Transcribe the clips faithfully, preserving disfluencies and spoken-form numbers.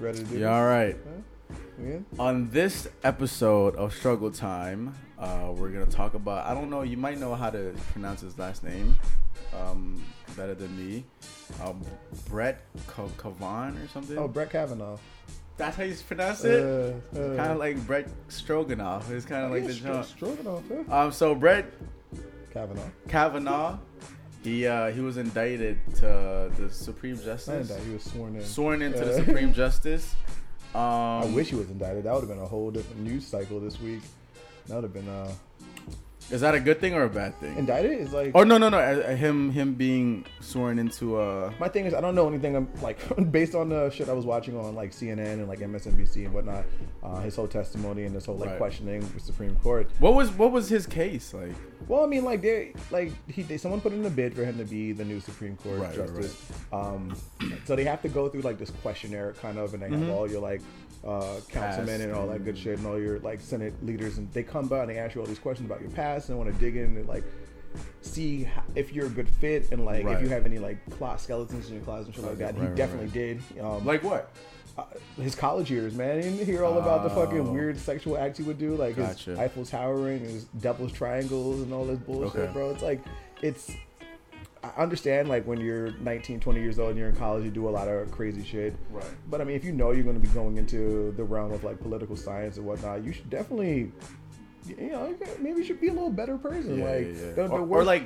Ready to do yeah, this? All right. Huh? Yeah. On this episode of Struggle Time, uh, we're going to talk about, I don't know, you might know how to pronounce his last name um, better than me. Uh, Brett Kavanaugh or something? Oh, Brett Kavanaugh. That's how you pronounce it? Uh, uh, kind of like Brett Stroganoff. It's kind of like the joke. Stroganoff, yeah. Um, so Brett Kavanaugh. Kavanaugh. He uh, he was indicted to the Supreme Justice. He was sworn in. Sworn into yeah. the Supreme Justice. Um, I wish he was indicted. That would have been a whole different news cycle this week. That would have been. Uh, Is that a good thing or a bad thing? Indicted is like. Oh no no no! Him him being sworn into. Uh... My thing is I don't know anything. I'm like based on the shit I was watching on like C N N and like M S N B C and whatnot. Uh, his whole testimony and this whole like right. questioning with the Supreme Court. What was what was his case like? Well, I mean, like they like he they, someone put in a bid for him to be the new Supreme Court right, justice. Right, right. Um, so they have to go through like this questionnaire kind of, and they mm-hmm. have all your like uh, councilmen and all that good shit and all your like Senate leaders, and they come by and they ask you all these questions about your past. And want to dig in and like see how, if you're a good fit and like right. if you have any like closet skeletons in your closet and shit like that. Right, he right, definitely right. did. Um, like what? Uh, his college years, man. I didn't hear all about oh. the fucking weird sexual acts he would do, like gotcha. his Eiffel Towering, his Devil's Triangles, and all this bullshit, okay. bro. It's like it's. I understand like when you're nineteen, twenty years old and you're in college, you do a lot of crazy shit. Right. But I mean, if you know you're going to be going into the realm of like political science and whatnot, you should definitely. You know, maybe you should be a little better person. Yeah, like, yeah, yeah. Or, or like,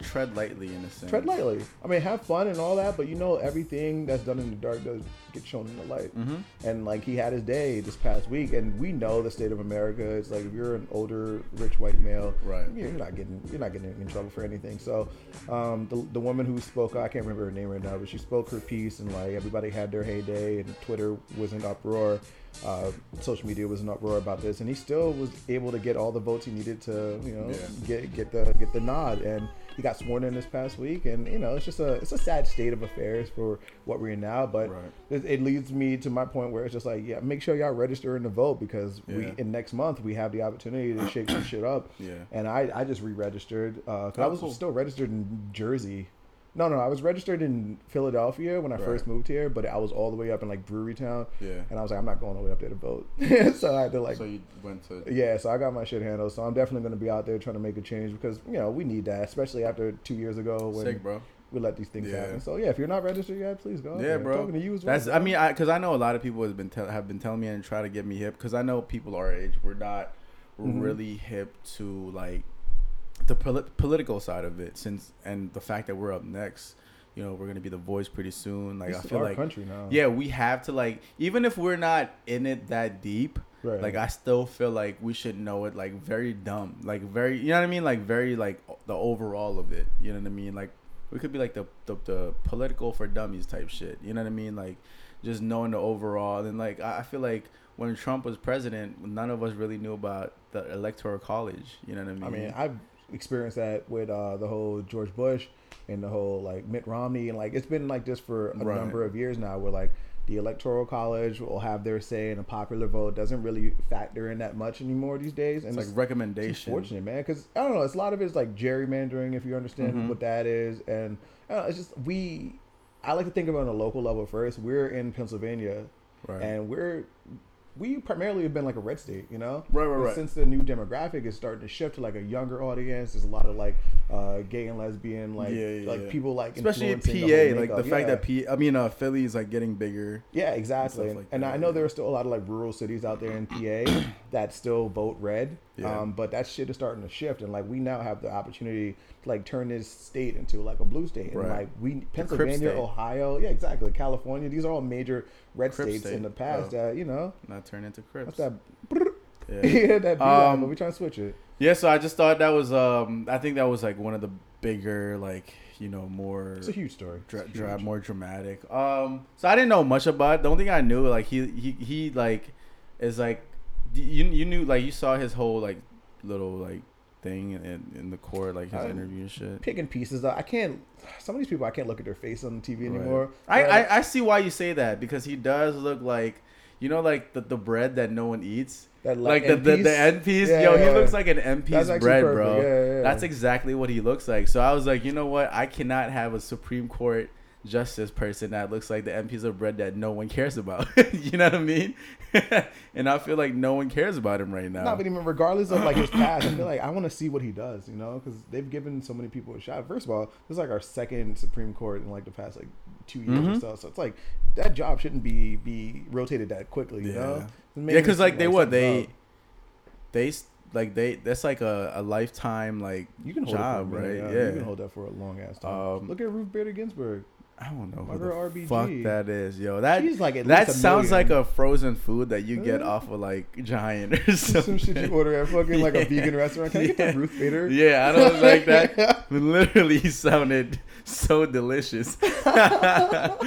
tread lightly in a sense. Tread lightly. I mean, have fun and all that, but you know, everything that's done in the dark does get shown in the light. Mm-hmm. And like, he had his day this past week, and we know the state of America. It's like if you're an older, rich white male, right? You're not getting you're not getting in trouble for anything. So, um, the the woman who spoke, I can't remember her name right now, but she spoke her piece, and like everybody had their heyday, and Twitter was in uproar. Uh, social media was in uproar about this, and he still was able to get all the votes he needed to, you know, yeah. get get the get the nod. And he got sworn in this past week, and you know, it's just a it's a sad state of affairs for what we're in now. But right. it, it leads me to my point where it's just like, yeah, make sure y'all register and vote because yeah. we in next month we have the opportunity to shake some shit up. Yeah. And I, I just re-registered because uh, oh, I was cool. still registered in Jersey. No, no, I was registered in Philadelphia when I right. first moved here, but I was all the way up in like Brewerytown. Yeah. And I was like, I'm not going all the way up there to vote. So I had to like. So you went to. Yeah, so I got my shit handled. So I'm definitely going to be out there trying to make a change because, you know, we need that, especially after two years ago when Sick, bro. we let these things yeah. happen. So yeah, if you're not registered yet, please go. Yeah, there. bro. I'm talking to you as well. That's, I mean, because I, I know a lot of people have been te- have been telling me and try to get me hip because I know people our age, we're not mm-hmm. really hip to like. The pol- political side of it, since and the fact that we're up next, you know, we're gonna be the voice pretty soon. Like this I feel our like, country now. yeah, we have to like, even if we're not in it that deep, right. like I still feel like we should know it. Like very dumb, like very, you know what I mean? Like very, like the overall of it. You know what I mean? Like we could be like the the, the political for dummies type shit. You know what I mean? Like just knowing the overall. And like I, I feel like. When Trump was president, none of us really knew about the Electoral College. You know what I mean? I mean, I've experienced that with uh, the whole George Bush and the whole like Mitt Romney, and like it's been like this for a right. number of years now. Where like the Electoral College will have their say, and a popular vote doesn't really factor in that much anymore these days. And it's, it's like recommendations. It's unfortunate, man, because I don't know. It's a lot of it's like gerrymandering, if you understand mm-hmm. what that is, and I don't know, it's just we. I like to think of it on a local level first. We're in Pennsylvania, right. and we're. We primarily have been like a red state, you know? Right, right, but right. Since the new demographic is starting to shift to like a younger audience, there's a lot of like uh, gay and lesbian, like yeah, yeah, like yeah. people like especially in P A, the like the yeah. fact that P I mean uh, Philly is like getting bigger. Yeah, exactly. And, like and I know there are still a lot of like rural cities out there in P A that still vote red. Yeah. Um, but that shit is starting to shift, and like we now have the opportunity to like turn this state into like a blue state, and right. like we Pennsylvania, Ohio, yeah, exactly, California. These are all major red Crip states state. in the past oh. that you know not turn into Crips. What's that? Yeah, yeah that. Um, but we trying to switch it. Yeah, so I just thought that was. Um, I think that was like one of the bigger, like you know, more. It's a huge story. Dra- huge. Dra- more dramatic. Um, so I didn't know much about it. The only thing I knew, like he, he, he, like, is like. You you knew like you saw his whole like little like thing in in the court, like his I interview and shit. Picking pieces up. I can't. Some of these people I can't look at their face on T V anymore. Right. I, I I see why you say that because he does look like you know like the, the bread that no one eats. That like, like the, the the end piece. Yeah, yo, yeah, he yeah. looks like an end piece bread, perfect. bro. Yeah, yeah, yeah. That's exactly what he looks like. So I was like, you know what? I cannot have a Supreme Court justice person that looks like the M Ps of bread that no one cares about. You know what I mean? And I feel like no one cares about him right now. No, but even regardless of like his past, I feel like I want to see what he does, you know, because they've given so many people a shot. First of all, this is like our second Supreme Court in like the past like two years mm-hmm. or so. So it's like that job shouldn't be be rotated that quickly, you yeah. know? Yeah, because like they what they they. they Like they, that's like a, a lifetime like you can hold job, right? Yeah. yeah, you can hold that for a long ass time. Um, Look at Ruth Bader Ginsburg. I don't know who the R B G. Fuck that is, yo. That She's like that sounds million. like a frozen food that you get off of like Giant or something. Some shit you order at fucking yeah. like a vegan restaurant. Can I yeah. get the Ruth Bader? Yeah, I don't like that. yeah. Literally sounded so delicious. Oh,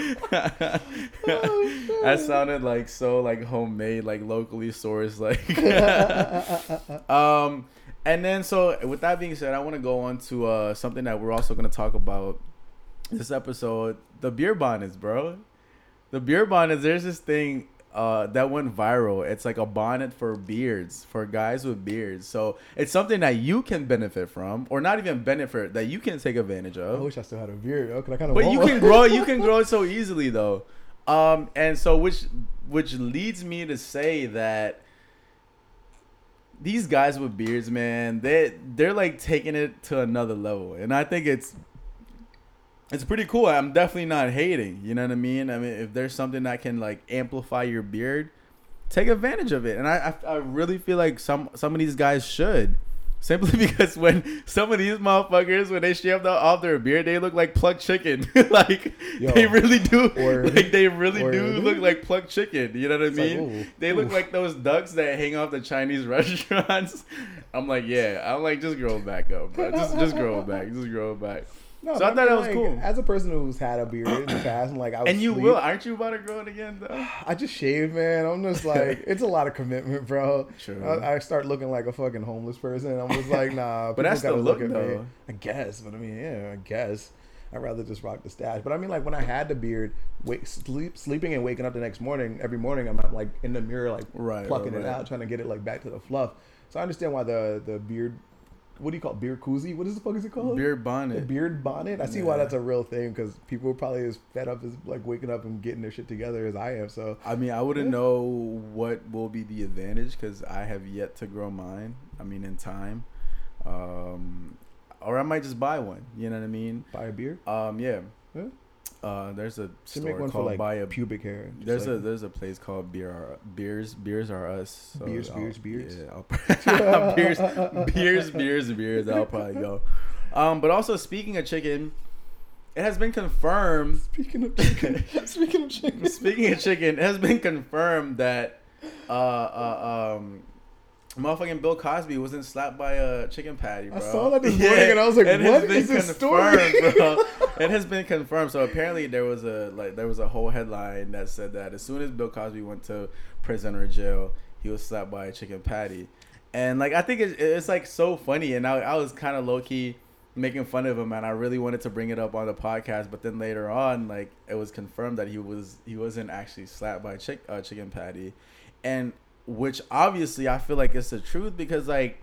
that sounded like so like homemade, like locally sourced, like. um, and then so with that being said, I want to go on to uh something that we're also going to talk about. This episode, the beer bonnets, bro. The beer bonnets, there's this thing uh, that went viral. It's like a bonnet for beards, for guys with beards. So it's something that you can benefit from, or not even benefit, that you can take advantage of. I wish I still had a beard, yo, 'cause I kind of. But you can grow, you can grow it so easily, though. Um, and so which which leads me to say that these guys with beards, man, they they're like taking it to another level, and I think it's. It's pretty cool. I'm definitely not hating. You know what I mean? I mean, if there's something that can like amplify your beard, take advantage of it. And I, I, I really feel like some, some of these guys should, simply because when some of these motherfuckers, when they shave off their beard, they look like plucked chicken. Like Yo, they really do. Or, like they really or, do look like plucked chicken. You know what I mean? Like, they look like those ducks that hang off the Chinese restaurants. I'm like, yeah. I'm like, just grow it back up, bro. Just, just grow it back. Just grow it back. No, so I thought that was like, cool. As a person who's had a beard in the past, and like I was and you sleep, will, aren't you about to grow it again? Though I just shaved, man. I'm just like, it's a lot of commitment, bro. True. I, I start looking like a fucking homeless person. I'm just like, nah. But that's the look, look though. Me. I guess, but I mean, yeah, I guess. I'd rather just rock the stash. But I mean, like when I had the beard, wake, sleep, sleeping and waking up the next morning, every morning I'm like in the mirror, like right, plucking right. it out, trying to get it like back to the fluff. So I understand why the the beard. What do you call it? Beard koozie? What is the fuck is it called? Beard bonnet. A beard bonnet? I see yeah. why that's a real thing, because people are probably as fed up as like waking up and getting their shit together as I am. So I mean, I wouldn't yeah. know what will be the advantage, because I have yet to grow mine. I mean, in time. Um, or I might just buy one. You know what I mean? Buy a beard? Um, yeah. yeah. Uh, there's a store make one called for, like, Buy a Pubic Hair. There's like, a there's a place called Beer Beers Beers Are Us. So beers I'll, Beers Beers. Yeah, I'll, beers Beers Beers Beers. I'll probably go. Um, but also speaking of chicken, it has been confirmed. Speaking of chicken. Speaking of chicken. Speaking of chicken, it has been confirmed that uh, uh um. motherfucking Bill Cosby wasn't slapped by a chicken patty, bro. I saw that this yeah. morning and I was like, it what is this story? Bro. It has been confirmed. So apparently there was a like there was a whole headline that said that as soon as Bill Cosby went to prison or jail, he was slapped by a chicken patty. And like I think it's, it's like so funny. And I, I was kind of low-key making fun of him, and I really wanted to bring it up on the podcast. But then later on, like it was confirmed that he, was, he wasn't actually slapped by a chick, uh, chicken patty. And which obviously I feel like it's the truth, because like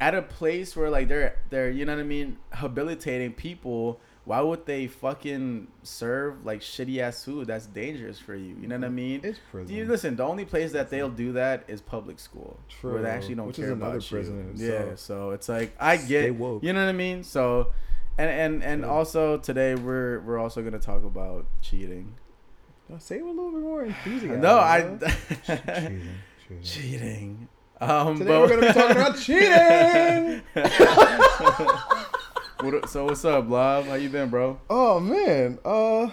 at a place where like they're they're you know what I mean, habilitating people, why would they fucking serve like shitty ass food that's dangerous for you? You know what I mean? It's prison. You listen, the only place that they'll do that is public school. True. Where they actually don't Which care is another about prison, you. So. Yeah. So it's like I get you know what I mean? So and and, and yeah. also today we're we're also gonna talk about cheating. No, say it with a little bit more enthusiasm. No, I cheating. Cheating. cheating. Um, Today but... we're going to be talking about cheating. So what's up, Blob? How you been, bro? Oh man, uh,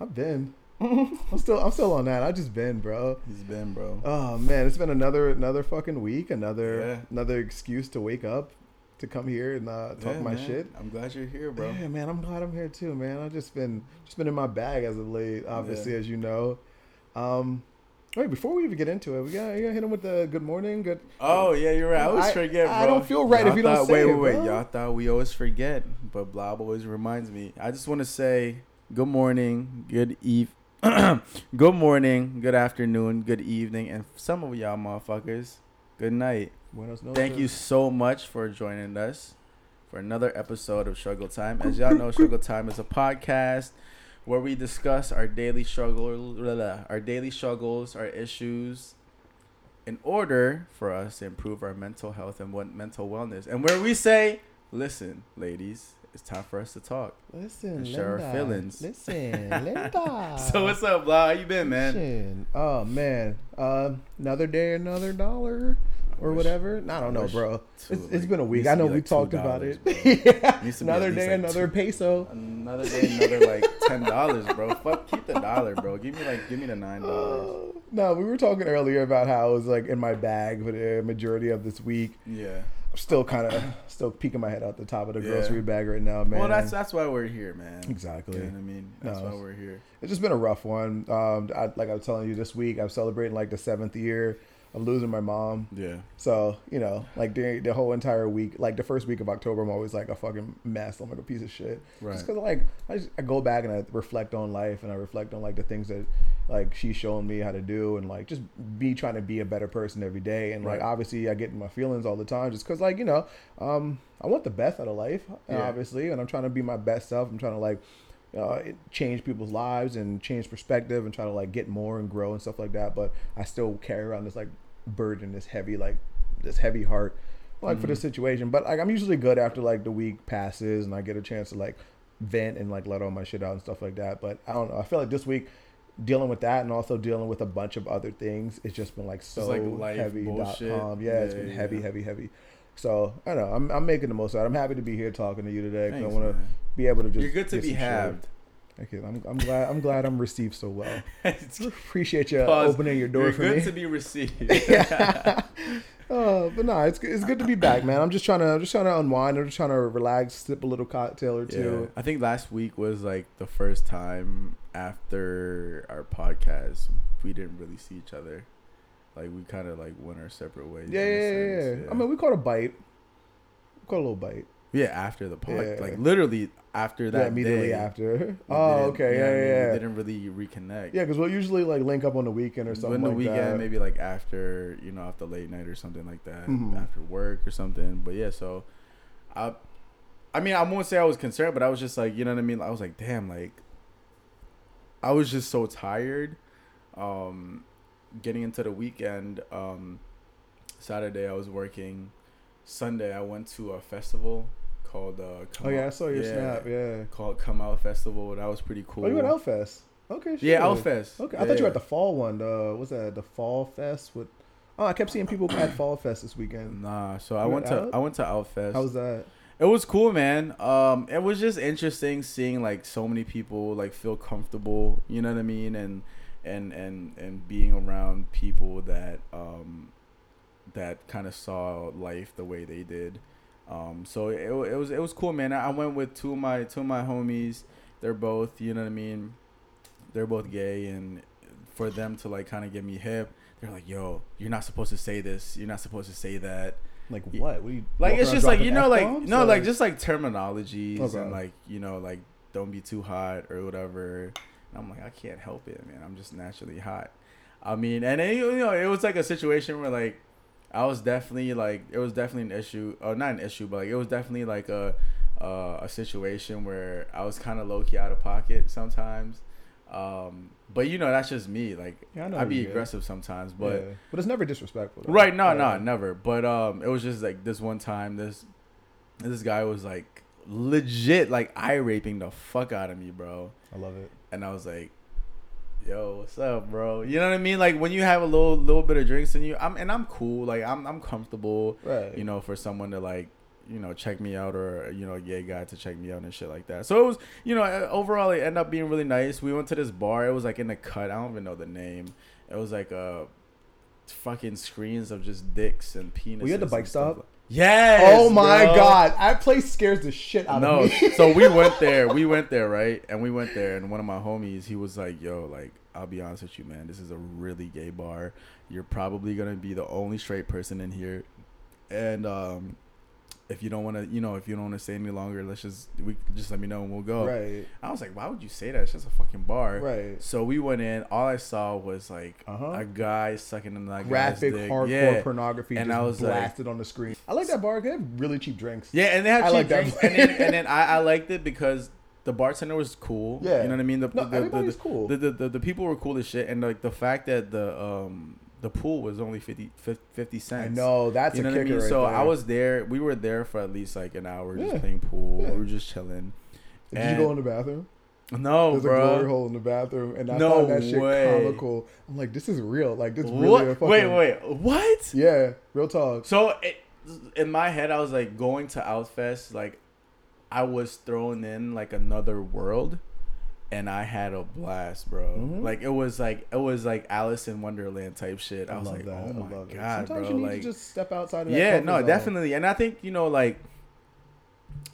I've been. I'm still, I'm still on that. I just been, bro. It's been, bro. Oh man, it's been another, another fucking week. Another, yeah. another excuse to wake up, to come here and uh, talk yeah, my man. shit. I'm glad you're here, bro. Yeah, man. I'm glad I'm here too, man. I've just been, just been in my bag as of late, obviously, yeah. as you know. Um. Wait, before we even get into it, we gotta, gotta hit him with the good morning. Good. Oh yeah, you're right. I always I, forget, bro. I don't feel right y'all if you thought, don't say wait, it. Wait, wait, wait. Y'all thought we always forget, but Blob always reminds me. I just want to say good morning, good eve, good morning, good afternoon, good evening, and some of y'all motherfuckers, good night. Thank you so much for joining us for another episode of Struggle Time. As y'all know, Struggle Time is a podcast where we discuss our daily struggle, our daily struggles, our issues, in order for us to improve our mental health and what mental wellness, and where we say, listen, ladies, it's time for us to talk. Listen, and share Linda, our feelings. Listen, Linda. So what's up, blah? How you been, man? Listen. Oh man, uh, another day, another dollar. Or whatever. I don't know, bro. Two, it's, like, it's been a week. I know we like talked about it. yeah. Another day, like another two, peso. Another day, another like ten dollars, bro. Fuck, keep the dollar, bro. Give me like, give me the nine dollars. Uh, no, we were talking earlier about how it was like in my bag for the majority of this week. Yeah. I'm still kind of still peeking my head out the top of the yeah. grocery bag right now, man. Well, that's that's why we're here, man. Exactly. You know what I mean? That's no, why we're here. It's just been a rough one. Um, I, like I was telling you this week, I'm celebrating like the seventh year. I'm losing my mom. Yeah. So, you know, like during the whole entire week, like the first week of October, I'm always like a fucking mess. I'm like a piece of shit. Right. Just because like, I, just, I go back and I reflect on life and I reflect on like the things that like she's showing me how to do and like just be trying to be a better person every day. And right. like, obviously I get in my feelings all the time just because like, you know, um, I want the best out of life, yeah. obviously. And I'm trying to be my best self. I'm trying to like Uh, change people's lives and change perspective and try to like get more and grow and stuff like that, but I still carry around this like burden, this heavy like this heavy heart like mm-hmm. for the situation. But like I'm usually good after like the week passes and I get a chance to like vent and like let all my shit out and stuff like that. But I don't know, I feel like this week dealing with that and also dealing with a bunch of other things, it's just been like so like heavy bullshit. Um, yeah, yeah it's been yeah. heavy heavy heavy so I don't know, I'm, I'm making the most out. I'm happy to be here talking to you today because I want to be able to just. You're good to be halved. Okay, I'm, I'm glad. I'm glad I'm received so well. Appreciate you Pause. opening your door You're for me. You're good to be received. yeah. uh, but no, nah, it's it's good to be back, man. I'm just trying to I'm just trying to unwind. I'm just trying to relax, sip a little cocktail or two. Yeah. I think last week was like the first time after our podcast we didn't really see each other. Like we kind of like went our separate ways. Yeah, yeah, yeah, yeah. I mean, we caught a bite. We caught a little bite. Yeah, after the podcast, yeah. like literally after that, yeah, immediately day, after. Oh, okay, yeah, yeah. yeah. I mean, we didn't really reconnect. Yeah, because we'll usually like link up on the weekend or something. On the like weekend, that. maybe like after you know after late night or something like that, mm-hmm. after work or something. But yeah, so I, I mean, I won't say I was concerned, but I was just like, you know what I mean. I was like, damn, like I was just so tired. Um, getting into the weekend, um, Saturday I was working. Sunday I went to a festival. Called uh, Come oh yeah, Out. I saw your yeah. snap. Yeah, called Come Out Festival. That was pretty cool. Oh, you went Outfest. Okay, sure. Yeah, Outfest. Okay, yeah. I thought you were at the fall one. Uh, was that the Fall Fest with? Oh, I kept seeing people at Fall Fest this weekend. Nah, so you I went, went to out? I went to Outfest. How was that? It was cool, man. Um, it was just interesting seeing like so many people like feel comfortable. You know what I mean, and and and and being around people that um that kind of saw life the way they did. Um, so it, it was it was cool, man. I went with two of my two of my homies. They're both, you know what I mean. They're both gay, and for them to like kind of get me hip, they're like, "Yo, you're not supposed to say this. You're not supposed to say that." Like what? What you like? It's just like you know, F-bombs? like no, like, like just like terminologies okay. and like you know, like don't be too hot or whatever. And I'm like, I can't help it, man. I'm just naturally hot. I mean, and it, you know, it was like a situation where like. I was definitely like it was definitely an issue, or not an issue, but like it was definitely like a uh, a situation where I was kind of low key out of pocket sometimes, um, but you know that's just me. Like yeah, I know I'd be aggressive did. sometimes, but yeah. but it's never disrespectful, though. right? No, yeah. no, never. But um, it was just like this one time, this this guy was like legit like eye raping the fuck out of me, bro. I love it, and I was like. Yo, what's up, bro? You know what I mean? Like when you have a little little bit of drinks in you, I'm and I'm cool. Like I'm I'm comfortable. Right. You know, for someone to like, you know, check me out or you know, a gay guy to check me out and shit like that. So it was, you know, overall it ended up being really nice. We went to this bar. It was like in the cut. I don't even know the name. It was like a fucking screens of just dicks and penises. Were you at the bike stop? Yes. Oh my bro. God, that place scares the shit out no. of me. So we went there, we went there, right? And we went there, and one of my homies, he was like, "Yo, like, I'll be honest with you, man. This is a really gay bar. You're probably gonna be the only straight person in here, and um, if you don't want to, you know, if you don't want to stay any longer, let's just we just let me know and we'll go." Right. I was like, "Why would you say that? It's just a fucking bar." Right. So we went in. All I saw was like uh-huh. a guy sucking in that graphic guy's dick. hardcore yeah. pornography, and just I was blasted like, on the screen. I like that bar. They have really cheap drinks. Yeah, and they have I cheap like drinks. And then, and then I, I liked it because the bartender was cool. Yeah. You know what I mean? The, no, the, everybody's the, the, cool. The, the, the, the people were cool as shit. And like the fact that the um the pool was only fifty, fifty cents. I know. That's you know a kicker I mean? right So there. I was there. We were there for at least like an hour yeah. just playing pool. Yeah. We were just chilling. Did and you go in the bathroom? No, There's bro. There's a glory hole in the bathroom, and I no found that shit way. comical. I'm like, this is real. Like, this really what? a fucking... Wait, wait. What? Yeah, real talk. So, it, in my head, I was like, going to Outfest, like, I was thrown in, like, another world, and I had a blast, bro. Mm-hmm. Like, it was like it was like Alice in Wonderland type shit. I, I was like, that. oh, my God, it. Sometimes bro. Sometimes you need like, to just step outside of that Yeah, no, zone. definitely. And I think, you know, like,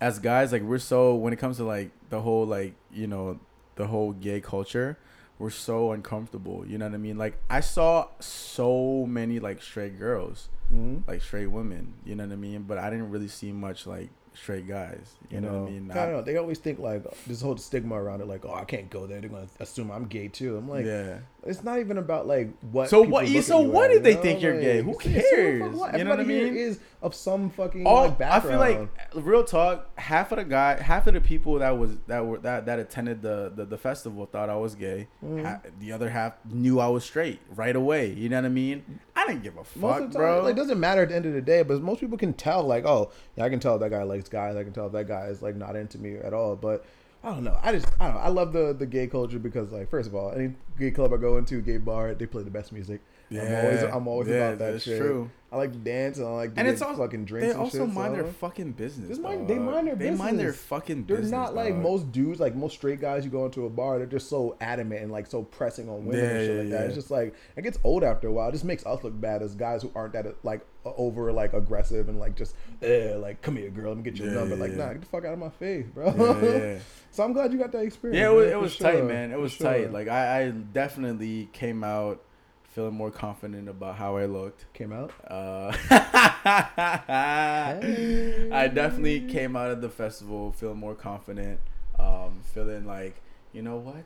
as guys, like, we're so, when it comes to, like, the whole, like, you know, the whole gay culture, we're so uncomfortable. You know what I mean? Like, I saw so many, like, straight girls, mm-hmm. like, straight women, you know what I mean? But I didn't really see much, like, straight guys, you, you know, know what I mean? I don't know. They always think, like, this whole stigma around it, like, oh, I can't go there. They're going to assume I'm gay, too. I'm like, yeah. It's not even about, like, what So what? So what if they know? think you're like, gay? Who cares? Like, what? You know what I mean? Is of some fucking All, like, background. I feel like, real talk, half of the guy, half of the people that was that were that, that attended the, the the festival thought I was gay. Mm-hmm. Ha- the other half knew I was straight right away. You know what I mean? I didn't give a fuck, most of the time, bro. It like, doesn't matter at the end of the day, but most people can tell. Like, oh, yeah, I can tell if that guy likes guys. I can tell if that guy is like not into me at all, but. I don't know. I just, I don't know. I love the, the gay culture because, like, first of all, any gay club I go into, gay bar, they play the best music. Yeah. I'm always, I'm always yeah, about that shit. True. I like to dance and I like to and it's also, fucking drinks and shit. They also mind so. their fucking business. Just mind, they mind their they business. They mind their fucking they're business. They're not like dog. most dudes, like most straight guys you go into a bar, they're just so adamant and like so pressing on women yeah, and shit yeah, like that. Yeah. It's just like, it gets old after a while. It just makes us look bad as guys who aren't that like over like aggressive and like just, like, come here, girl, let me get your yeah, number. Like, yeah. nah, get the fuck out of my face, bro. Yeah, yeah. So I'm glad you got that experience. Yeah, it was, man, it was tight, sure. man. It was for tight. Sure. Like, I, I definitely came out feeling more confident about how I looked. Came out? Uh, hey. I definitely came out of the festival feeling more confident, um, feeling like, you know what?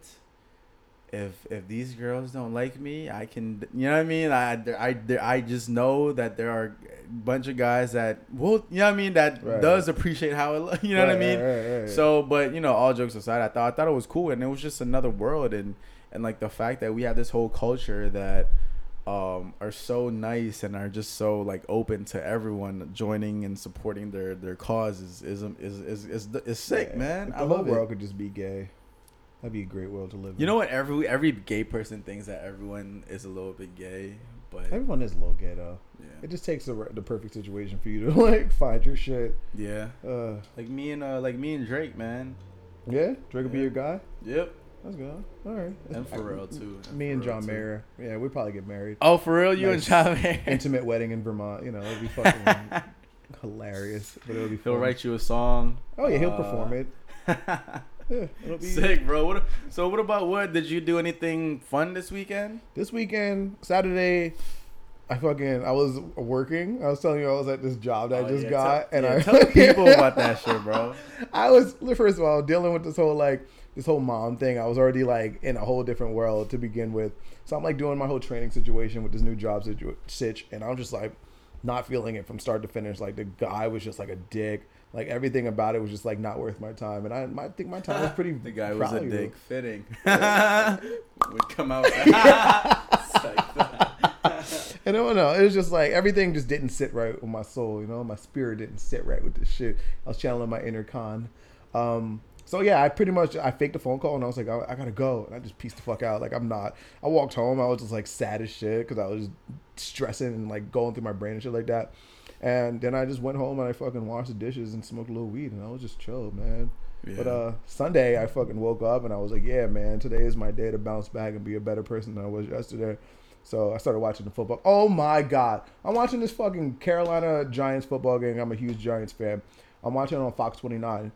If if these girls don't like me, I can, you know what I mean? I, I, I just know that there are a bunch of guys that will, you know what I mean? That right. does appreciate how it looks, you know right, what I mean? Right, right, right. So, but, you know, all jokes aside, I thought I thought it was cool. And it was just another world. And, and like, the fact that we have this whole culture that um, are so nice and are just so, like, open to everyone joining and supporting their, their causes is is, is, is, is, is sick, yeah. man. If the I whole love world it. could just be gay. That'd be a great world to live in. You know what? Every every gay person thinks that everyone is a little bit gay, but everyone is a little gay though. Yeah. It just takes the the perfect situation for you to like find your shit. Yeah. Uh, like me and uh, like me and Drake, man. Yeah, Drake yeah. would be your guy. Yep. That's good. All right. And Pharrell too. And me and John Mayer. Yeah, we'd probably get married. Oh, for real? You nice and John Mayer? Intimate wedding in Vermont. You know, it'd be fucking hilarious, but it'll be. Fun. He'll write you a song. Oh yeah, he'll uh, perform it. Yeah, it'll be sick, bro. What, so what about what? Did you do anything fun this weekend? This weekend, Saturday, I fucking, I was working. I was telling you I was at this job that oh, I just yeah, got. Tell, and yeah, I tell people about that shit, bro. I was, first of all, dealing with this whole, like, this whole mom thing. I was already, like, in a whole different world to begin with. So I'm, like, doing my whole training situation with this new job situ- sitch. And I'm just, like, not feeling it from start to finish. Like, the guy was just, like, a dick. Like, everything about it was just, like, not worth my time. And I, my, I think my time was pretty The guy was a dick. Fitting. Would come out. And I don't know. It was just, like, everything just didn't sit right with my soul, you know? My spirit didn't sit right with this shit. I was channeling my inner con. Um... So, yeah, I pretty much, I faked a phone call, and I was like, I, I gotta go. And I just pieced the fuck out. Like, I'm not. I walked home. I was just, like, sad as shit because I was just stressing and, like, going through my brain and shit like that. And then I just went home, and I fucking washed the dishes and smoked a little weed, and I was just chilled, man. Yeah. But uh, Sunday, I fucking woke up, and I was like, yeah, man, today is my day to bounce back and be a better person than I was yesterday. So I started watching the football. Oh, my God. I'm watching this fucking Carolina Giants football game. I'm a huge Giants fan. I'm watching it on Fox twenty-nine.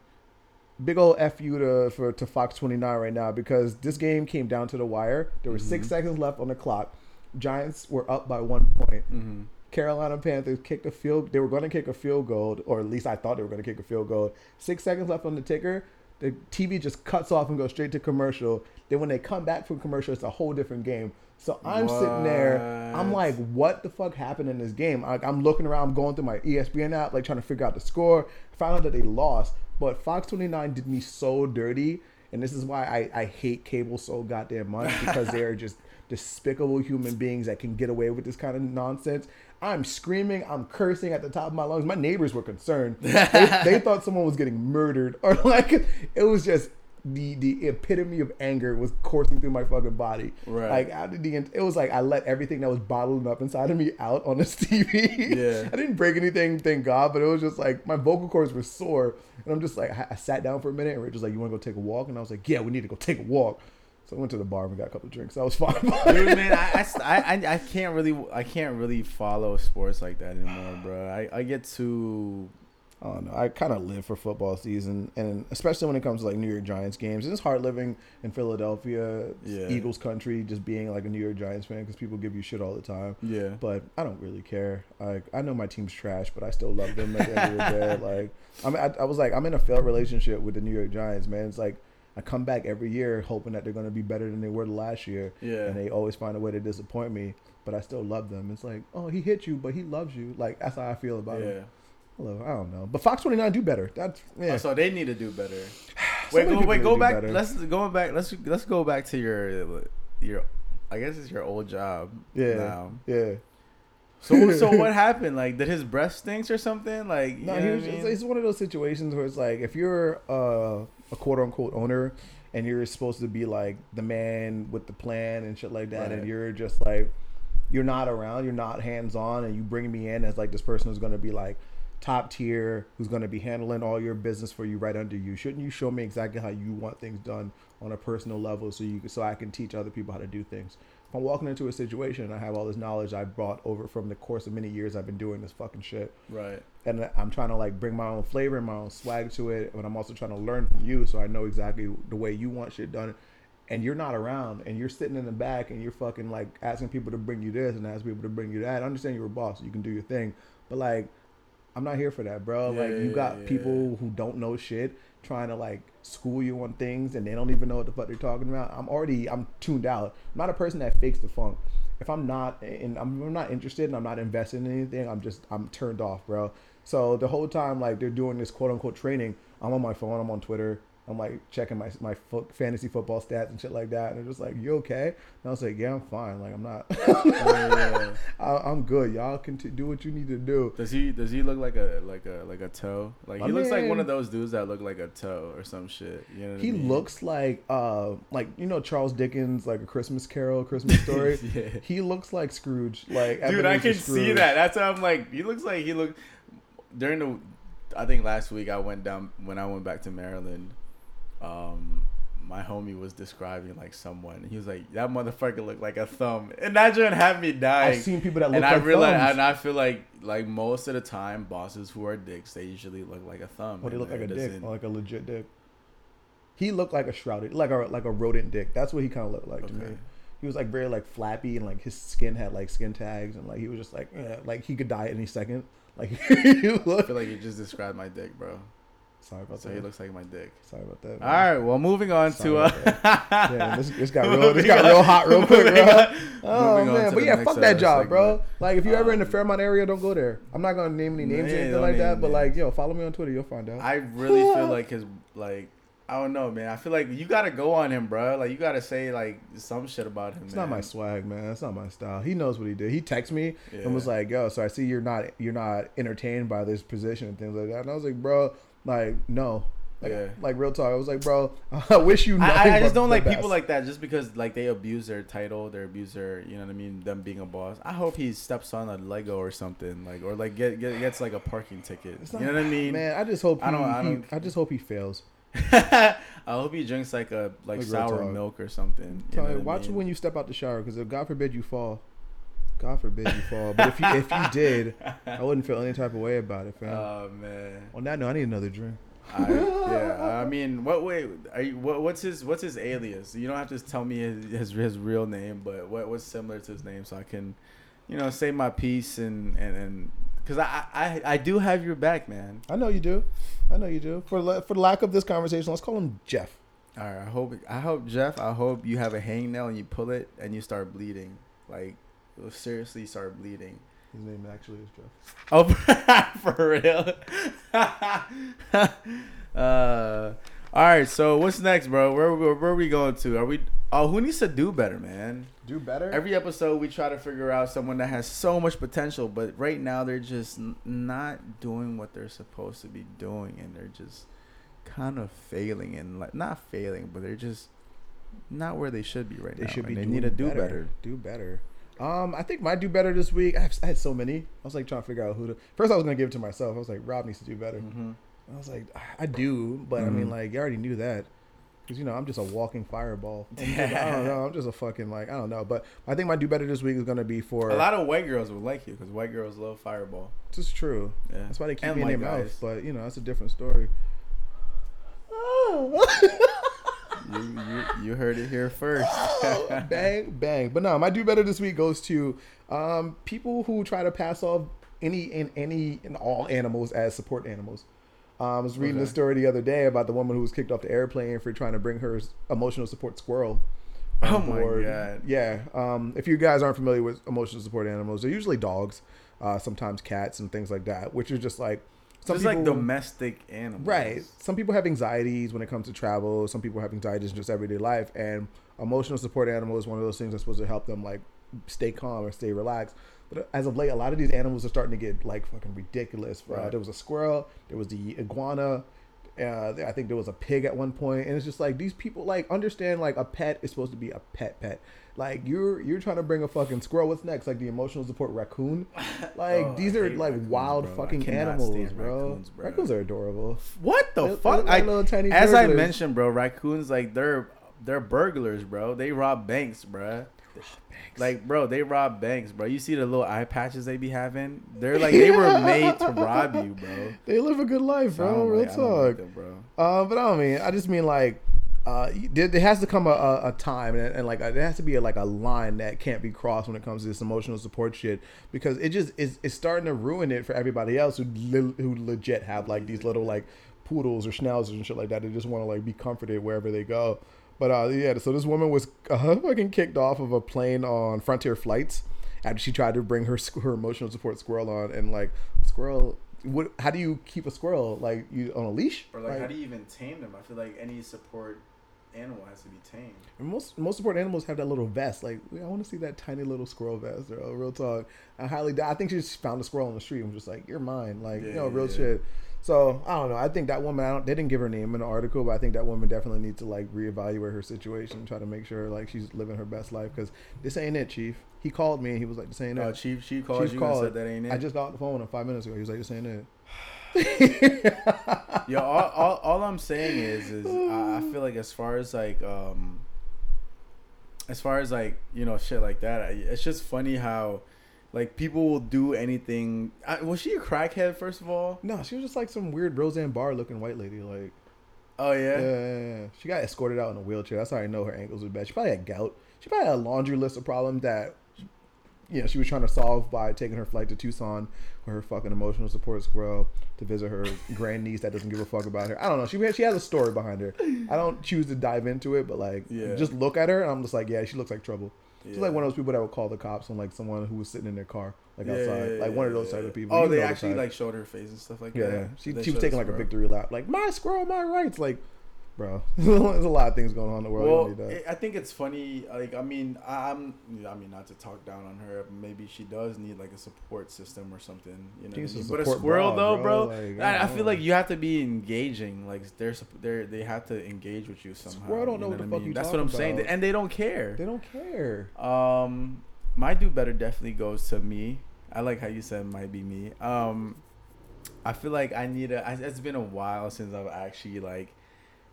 Big old F you to for to Fox twenty-nine right now because this game came down to the wire. There were mm-hmm. six seconds left on the clock. Giants were up by one point. Mm-hmm. Carolina Panthers kicked a field. They were going to kick a field goal, or at least I thought they were going to kick a field goal. Six seconds left on the ticker. The T V just cuts off and goes straight to commercial. Then when they come back from commercial, it's a whole different game. So I'm what? sitting there. I'm like, what the fuck happened in this game? I, I'm looking around. I'm going through my E S P N app, like trying to figure out the score. I found out that they lost. But Fox twenty-nine did me so dirty, and this is why I, I hate cable so goddamn much, because they're just despicable human beings that can get away with this kind of nonsense. I'm screaming, I'm cursing at the top of my lungs. My neighbors were concerned. They, they thought someone was getting murdered, or like, it was just the the epitome of anger was coursing through my fucking body. Right. Like, after the it was like I let everything that was bottled up inside of me out on this T V. Yeah. I didn't break anything, thank God, but it was just like my vocal cords were sore, and I'm just like, I sat down for a minute, and we're just like, you want to go take a walk? And I was like, yeah, we need to go take a walk. So I went to the bar and got a couple of drinks. I was fine. Dude, man, I, I, I can't really I can't really follow sports like that anymore, bro. I, I get too. I don't know. I kind of live for football season, and especially when it comes to like New York Giants games. And it's hard living in Philadelphia, yeah. Eagles country, just being like a New York Giants fan, because people give you shit all the time. Yeah. But I don't really care. Like, I know my team's trash, but I still love them at the end of the day. Like, I'm, I, I was like, I'm in a failed relationship with the New York Giants, man. It's like, I come back every year hoping that they're going to be better than they were last year. Yeah. And they always find a way to disappoint me, but I still love them. It's like, oh, he hit you, but he loves you. Like, that's how I feel about yeah. it. I don't know. But Fox twenty-nine do better. That's yeah. Oh, so they need to do better. wait, go, wait, go back. Better. Let's go back. Let's let's go back to your your I guess it's your old job. Yeah. Now. Yeah. So so what happened? Like, did his breath stinks or something? Like, no, he was just, it's one of those situations where it's like, if you're uh, a quote unquote owner and you're supposed to be like the man with the plan and shit like that, right. And you're just like, you're not around, you're not hands on, and you bring me in as like this person who's gonna be like top tier, who's going to be handling all your business for you right under you. Shouldn't you show me exactly how you want things done on a personal level, so you so I can teach other people how to do things? If I'm walking into a situation and I have all this knowledge I brought over from the course of many years I've been doing this fucking shit, right, and I'm trying to like bring my own flavor and my own swag to it, but I'm also trying to learn from you so I know exactly the way you want shit done, and you're not around, and you're sitting in the back, and you're fucking like asking people to bring you this and asking people to bring you that. I understand you're a boss, so you can do your thing, but like, I'm not here for that, bro. Yeah, like, you got yeah, people yeah. who don't know shit trying to like school you on things, and they don't even know what the fuck they're talking about. I'm already, I'm tuned out. I'm not a person that fakes the funk. If I'm not, and I'm, I'm not interested, and I'm not invested in anything, I'm just, I'm turned off, bro. So the whole time, like, they're doing this quote unquote training, I'm on my phone, I'm on Twitter, I'm like checking my my fo- fantasy football stats and shit like that, and they're just like, "You okay?" And I was like, "Yeah, I'm fine. Like, I'm not. yeah. I, I'm good. Y'all can t- do what you need to do." Does he Does he look like a like a like a toe? Like, my he man, looks like one of those dudes that look like a toe or some shit. You know what he I mean? looks like uh like you know Charles Dickens, like A Christmas Carol, Christmas Story. yeah. He looks like Scrooge. Like, dude, Ebenezer I can Scrooge. see that. That's how I'm like. He looks like he looked during the. I think last week I went down when I went back to Maryland. Um, my homie was describing like someone. He was like, "That motherfucker looked like a thumb." And that didn't have me dying. I've seen people that look and like I realized, thumbs. And I feel like like most of the time, bosses who are dicks, they usually look like a thumb. Or they look like a dick, or like a legit dick. He looked like a shrouded, like a like a rodent dick. That's what he kind of looked like okay. to me. He was like very like flappy, and like his skin had like skin tags, and like he was just like eh, like he could die any second. Like you look. I feel like you just described my dick, bro. Sorry about so that. So he looks like my dick. Sorry about that. Man. All right, well, moving on Sorry to uh, yeah, this, this got real, this got real hot real quick, bro. Oh man, but yeah, fuck that job, segment. bro. Like, if you're um, ever in the Fairmont area, don't go there. I'm not gonna name any names yeah, or anything like that, but names. like, yo, follow me on Twitter, you'll find out. I really feel like his like. I don't know, man. I feel like you gotta go on him, bro. Like, you gotta say like some shit about him. It's man. not my swag, man. It's not my style. He knows what he did. He texted me yeah. and was like, "Yo, so I see you're not you're not entertained by this position and things like that." And I was like, "Bro, like no, like, yeah. like real talk." I was like, "Bro, I wish you." Nothing I, I just don't like best. people like that just because like they abuse their title, their abuse their you know what I mean, them being a boss. I hope he steps on a Lego or something like, or like get, get gets like a parking ticket. It's you not, know what I mean? Man, I just hope he, I don't. I, don't, he, I just hope he fails. I hope he drinks like a like, like sour milk or something. You know watch I mean? when you step out the shower, because if God forbid you fall, God forbid you fall. But if you if you did, I wouldn't feel any type of way about it, fam. Oh man. On that note, I need another drink. I, yeah, I mean, what wait? Are you what, what's his what's his alias? You don't have to tell me his his, his real name, but what what's similar to his name so I can, you know, say my piece and and. and Because I, I I do have your back, man. I know you do. I know you do. For for lack of this conversation, let's call him Jeff. All right. I hope, I hope Jeff, I hope you have a hangnail and you pull it and you start bleeding. Like, you'll seriously start bleeding. His name actually is Jeff. Oh, for real? Uh, all right, so what's next, bro? Where, where where are we going to? Are we? Oh, who needs to do better, man? Do better. Every episode, we try to figure out someone that has so much potential, but right now they're just n- not doing what they're supposed to be doing, and they're just kind of failing, and like not failing, but they're just not where they should be right they now. They should be. They need to do better. better. Do better. Um, I think my do better this week. I, have, I had so many. I was like trying to figure out who to. First, I was gonna give it to myself. I was like, Rob needs to do better. Mm-hmm. I was like, I do, but mm-hmm. I mean, like, you already knew that, because you know I'm just a walking fireball. I'm just, I don't know. I'm just a fucking like I don't know. But I think my do better this week is gonna be for a lot of white girls would like you because white girls love fireball. This is true. Yeah. That's why they keep and me in their guys. mouth. But you know that's a different story. Oh. You, you you heard it here first. Oh, bang, bang. But no, my do better this week goes to um, people who try to pass off any and any and all animals as support animals. Um, I was reading okay. this story the other day about the woman who was kicked off the airplane for trying to bring her emotional support squirrel. Oh my God. Yeah. Um, if you guys aren't familiar with emotional support animals, they're usually dogs, uh, sometimes cats and things like that, which are just like, Some just people, like domestic animals. Right. Some people have anxieties when it comes to travel. Some people have anxieties in just everyday life. And emotional support animal is one of those things that's supposed to help them like stay calm or stay relaxed. But as of late, a lot of these animals are starting to get like fucking ridiculous. Right. Uh, there was a squirrel. There was the iguana. Uh, I think there was a pig at one point. And it's just like these people like understand like a pet is supposed to be a pet pet. Like you're you're trying to bring a fucking squirrel. What's next? Like the emotional support raccoon. Like oh, these are like raccoons, wild bro. fucking animals, bro. Raccoons, bro. Raccoons are adorable. What the they're, fuck? They're like I, little tiny as burglars. I mentioned, bro, raccoons like they're they're burglars, bro. They rob banks, bro. Banks. Like, bro, they rob banks, bro. You see the little eye patches they be having? They're like, they were made to rob you, bro. They live a good life, bro. So Real like, talk. Like them, bro. Uh, but I don't mean, I just mean like, uh, there, there has to come a, a, a time and, and like, a, there has to be a, like a line that can't be crossed when it comes to this emotional support shit, because it just is, it's starting to ruin it for everybody else who li- who legit have like these little like poodles or schnauzers and shit like that. They just want to like be comforted wherever they go. But uh, yeah, so this woman was uh, fucking kicked off of a plane on Frontier flights after she tried to bring her her emotional support squirrel on, and like squirrel, what? How do you keep a squirrel like you on a leash? Or like, like how do you even tame them? I feel like any support animal has to be tamed. And most most support animals have that little vest. Like I want to see that tiny little squirrel vest. Or real talk, I highly doubt. I think she just found a squirrel on the street and was just like, "You're mine." Like yeah, you know, real yeah. shit. So I don't know. I think that woman. I don't, they didn't give her name in the article, but I think that woman definitely needs to like reevaluate her situation, and try to make sure like she's living her best life. Because this ain't it, Chief. He called me and he was like, "This ain't no, it." Chief, she called Chief you called. and said that ain't it. I just got off the phone five minutes ago. He was like, "This ain't it." Yo, all, all, all I'm saying is, is I, I feel like as far as like, um, as far as like you know shit like that, I, it's just funny how. Like, people will do anything. I, was she a crackhead, first of all? No, she was just, like, some weird Roseanne Barr-looking white lady. Like, oh, yeah? Yeah, yeah, yeah. She got escorted out in a wheelchair. That's how I know her ankles were bad. She probably had gout. She probably had a laundry list of problems that, you know, she was trying to solve by taking her flight to Tucson with her fucking emotional support squirrel to visit her grandniece that doesn't give a fuck about her. I don't know. She she has a story behind her. I don't choose to dive into it, but, like, yeah. just look at her, and I'm just like, yeah, she looks like trouble. She's yeah. like one of those people that would call the cops on like someone who was sitting in their car, like yeah, outside, yeah, like yeah, one of those yeah. type of people. Oh, you they actually the like showed her face and stuff like yeah. that. Yeah, she they she was taking like squirrel. a victory lap, like my squirrel, my rights, like, bro. There's a lot of things going on in the world. Well, it, I think it's funny. Like, I mean, I'm, I mean, not to talk down on her. Maybe she does need like a support system or something. You know, Jesus, but a squirrel bra, though, bro. bro like, I, I feel like you have to be engaging. Like they're they they have to engage with you somehow. Squirrel don't know what the fuck you. That's what I'm saying. And they don't care. They don't care. Um, my do better definitely goes to me. I like how you said it might be me. Um, I feel like I need a. I, it's been a while since I've actually like.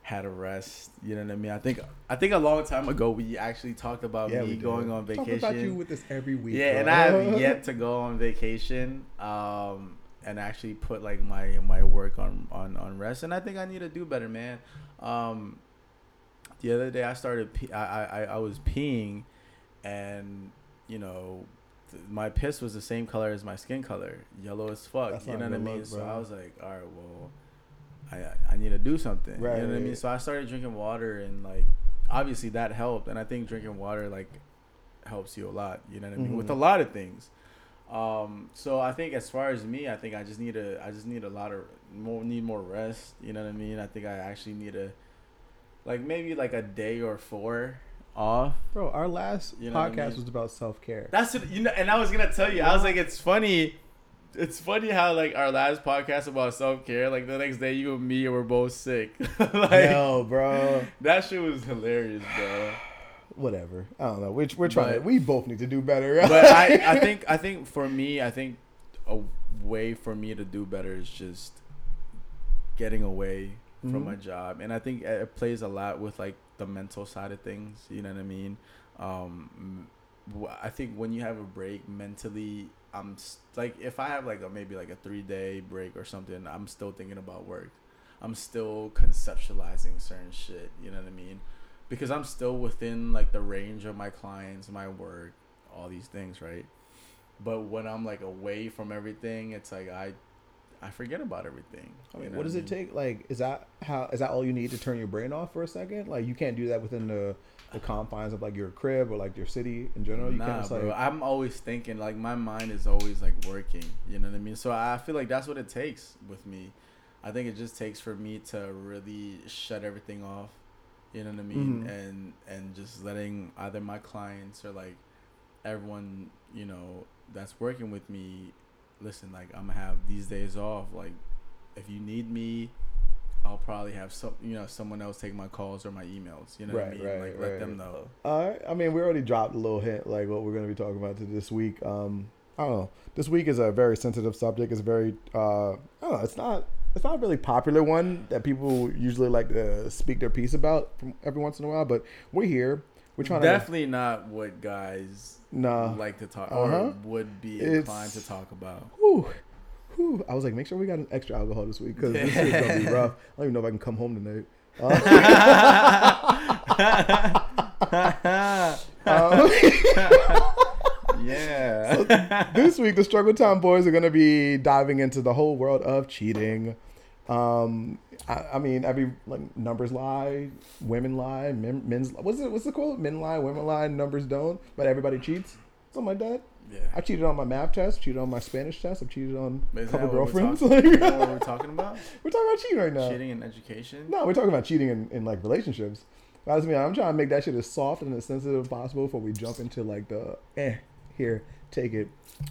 had a rest, you know what I mean? I think I think a long time ago we actually talked about yeah, me going on vacation. Talk about you with this every week. Yeah, bro. And I have yet to go on vacation um, and actually put like my my work on, on, on rest. And I think I need to do better, man. Um, the other day I started pe- I, I I was peeing, and you know th- my piss was the same color as my skin color, yellow as fuck. That's you know what I mean? Look, so I was like, all right, well. I, I need to do something. Right. You know what I mean? So I started drinking water, and like obviously that helped, and I think drinking water like helps you a lot, you know what I mean? Mm-hmm. With a lot of things. Um, so I think as far as me, I think I just need a, I just need a lot of more, need more rest. You know what I mean? I think I actually need a, like maybe like a day or four off. Bro, our last you know podcast I mean? was about self-care. That's what, you know, and I was going to tell you, yeah. I was like, it's funny. It's funny how like our last podcast about self-care, like the next day you and me were both sick. Like, yo, bro, that shit was hilarious, bro. Whatever. I don't know. We're, we're trying. But, to, we both need to do better. Right? But I, I think I think for me, I think a way for me to do better is just getting away mm-hmm. from my job. And I think it plays a lot with like the mental side of things. You know what I mean? Um, I think when you have a break mentally, I'm like, if I have like a, maybe like a three day break or something, I'm still thinking about work. I'm still conceptualizing certain shit. You know what I mean? Because I'm still within like the range of my clients, my work, all these things, right? But when I'm like away from everything, it's like I, I forget about everything. I mean, what does it take? Like, is that how? Is that all you need to turn your brain off for a second? Like, you can't do that within the, the confines of like your crib or like your city in general. You nah, can't just, like, bro. I'm always thinking. Like, my mind is always like working. You know what I mean? So I feel like that's what it takes with me. I think it just takes for me to really shut everything off. You know what I mean? Mm-hmm. And and just letting either my clients or like everyone, you know, that's working with me, listen, like I'm gonna have these days off. Like if you need me, I'll probably have some, you know, someone else take my calls or my emails. You know right, what I mean? Right, like right. Let them know. All right. I mean, we already dropped a little hint like what we're gonna be talking about this week. Um, I don't know. This week is a very sensitive subject. It's very uh, I don't know. It's not. It's not a really popular one that people usually like to speak their piece about from every once in a while, but we're here. We're trying definitely to... not what guys nah. like to talk uh-huh. or would be inclined it's... to talk about. Whew. Whew. I was like, make sure we got an extra alcohol this week because this is gonna be rough. I don't even know if I can come home tonight. Uh... um... Yeah. So this week, the Struggle Time Boys are going to be diving into the whole world of cheating. Um, I, I mean, every like numbers lie, women lie, men, men's lie. What's it? What's the quote? Men lie, women lie, numbers don't, but everybody cheats. Something like that. Yeah. I cheated on my math test. Cheated on my Spanish test. I've cheated on a couple girlfriends. We're talking, like, what we're talking about? We're talking about cheating right now. Cheating in education? No, we're talking about cheating in, in like relationships. But I was mean, I'm trying to make that shit as soft and as sensitive as possible before we jump into like the eh. Here, take it.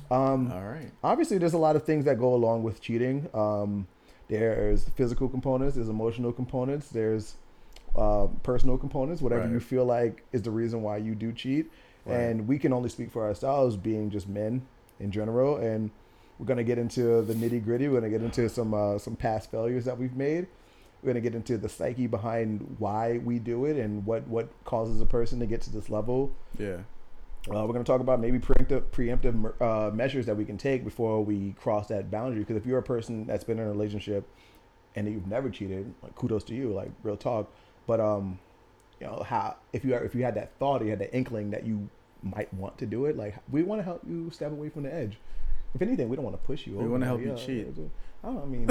Um, All right. Obviously, there's a lot of things that go along with cheating. Um, there's physical components. There's emotional components. There's uh, personal components. Whatever right. you feel like is the reason why you do cheat. Right. And we can only speak for ourselves, being just men in general. And we're gonna get into the nitty gritty. We're gonna get into some uh, some past failures that we've made. We're gonna get into the psyche behind why we do it and what what causes a person to get to this level. Yeah. Uh, we're going to talk about maybe preemptive, preemptive uh, measures that we can take before we cross that boundary. Because if you're a person that's been in a relationship and you've never cheated, like, kudos to you, like real talk. But um, you know how if you if you had that thought, or you had that inkling that you might want to do it. Like, we want to help you step away from the edge. If anything, we don't want to push you. We want to help you cheat. I don't I mean.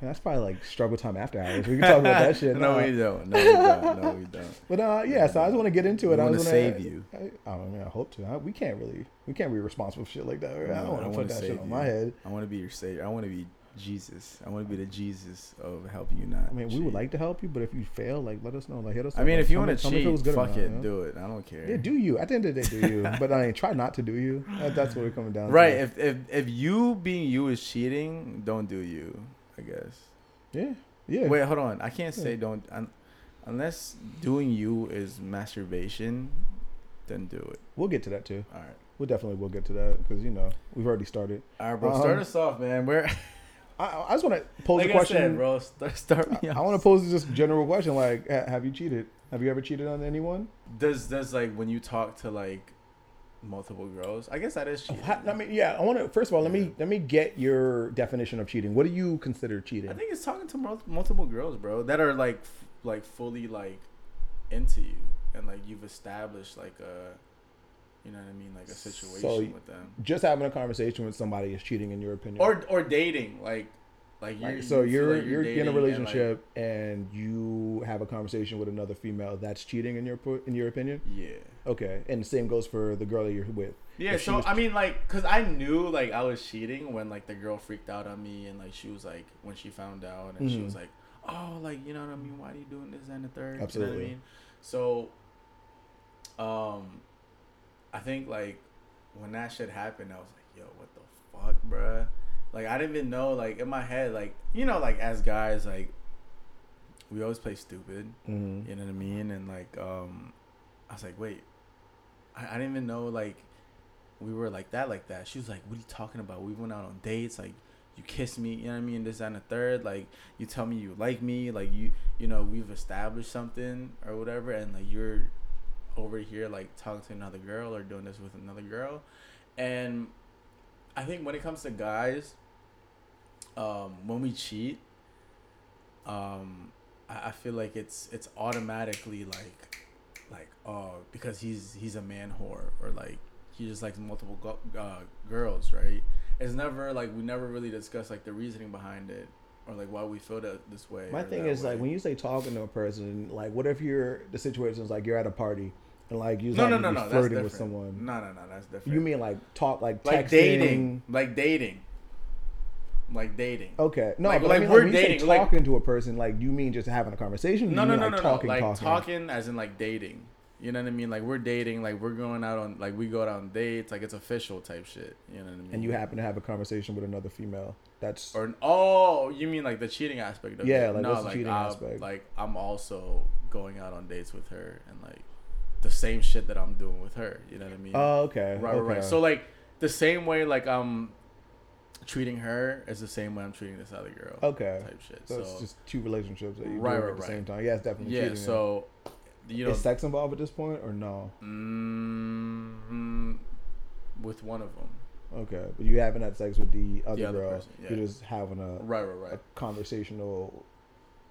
That's probably like struggle time after hours. We can talk about that shit. no, no, we don't. No, we don't. No, we don't. But uh, yeah. So I just want to get into it. We I want to save you. I, I don't know. I hope to. I, we can't really. We can't be responsible for shit like that. Right? No, I don't want to put that shit you. on my head. I want to be your savior. I want to be Jesus. I want to be the Jesus of help you not. I mean, cheat. We would like to help you, but if you fail, like, let us know. Like, hit us. I mean, like, if you want to cheat, fuck enough, it, you know? do it. I don't care. Yeah, do you? At the end of the day, do you? But I mean, try not to do you. That's what we're coming down. Right. To. If if if you being you is cheating, don't do you. I guess. Yeah. Yeah. Wait, hold on. I can't yeah. say don't un- unless doing you is masturbation, then do it. We'll get to that too. All right. We'll definitely will get to that because, you know, we've already started. All right, bro. Um, start us off, man. We're I, I just want to pose like a question, I said, bro. Start, start me off. I, I want to pose this general question, like, have you cheated? Have you ever cheated on anyone? Does does like when you talk to like multiple girls, I guess that is cheating. I mean, yeah. I want to. First of all, let me let me get your definition of cheating. What do you consider cheating? I think it's talking to multiple girls, bro, that are like, f- like fully like into you, and like you've established like a, you know what I mean, like a situation so with them. Just having a conversation with somebody is cheating, in your opinion, or or dating, like. Like, you're, like so you you're like you're, you're in a relationship and, like, and you have a conversation with another female. That's cheating in your in your opinion? Yeah. Okay, and the same goes for the girl that you're with. Yeah. So was, I mean, like, cause I knew like I was cheating when like the girl freaked out on me and like she was like when she found out and mm-hmm. she was like, oh, like, you know what I mean? Why are you doing this and the third? Absolutely. You know what I mean? So, um, I think like when that shit happened, I was like, yo, what the fuck, bruh? Like, I didn't even know, like, in my head, like, you know, like, as guys, like, we always play stupid, mm-hmm. you know what I mean? And, like, um, I was like, wait, I, I didn't even know, like, we were like that, like that. She was like, what are you talking about? We went out on dates, like, you kissed me, you know what I mean? This, that, and the third, like, you tell me you like me, like, you, you know, we've established something or whatever, and, like, you're over here, like, talking to another girl or doing this with another girl. And I think when it comes to guys, Um, when we cheat, um, I, I feel like it's it's automatically like, like oh, because he's he's a man whore, or like he just likes multiple go- uh, girls, right? It's never like we never really discuss like the reasoning behind it, or like why we feel that this way. My thing is way. Like when you say talking to a person, like what if you're the situation is like you're at a party. And like you no, like no, no, no, flirting with someone. No, no, no, that's different. You mean like talk, like, like texting, dating, like dating. Like dating. Okay. No, like, but like I mean, we're like, dating. Like, talking to a person, like you mean just having a conversation? You no, no, mean, no, like, no, talking, no. Like talking. talking as in like dating. You know what I mean? Like we're dating, like we're going out on, like we go out on dates, like it's official type shit. You know what I mean? And you happen to have a conversation with another female. That's or oh, you mean like the cheating aspect of yeah, it. Yeah, like no, what's the like, cheating I'm, aspect? Like I'm also going out on dates with her and like the same shit that I'm doing with her. You know what I mean? Oh, okay. Right, okay. right. So like the same way like I'm treating her is the same way I'm treating this other girl. Okay. Type shit. So, so it's just two relationships that you right, do right, at the right. same time. Yeah, it's definitely yeah, cheating. Yeah, so them. You know, is sex involved at this point or no? Mm, with one of them. Okay, but you haven't had sex with the other, the other girl. Person, yeah. You're just having a right, right, right. a conversational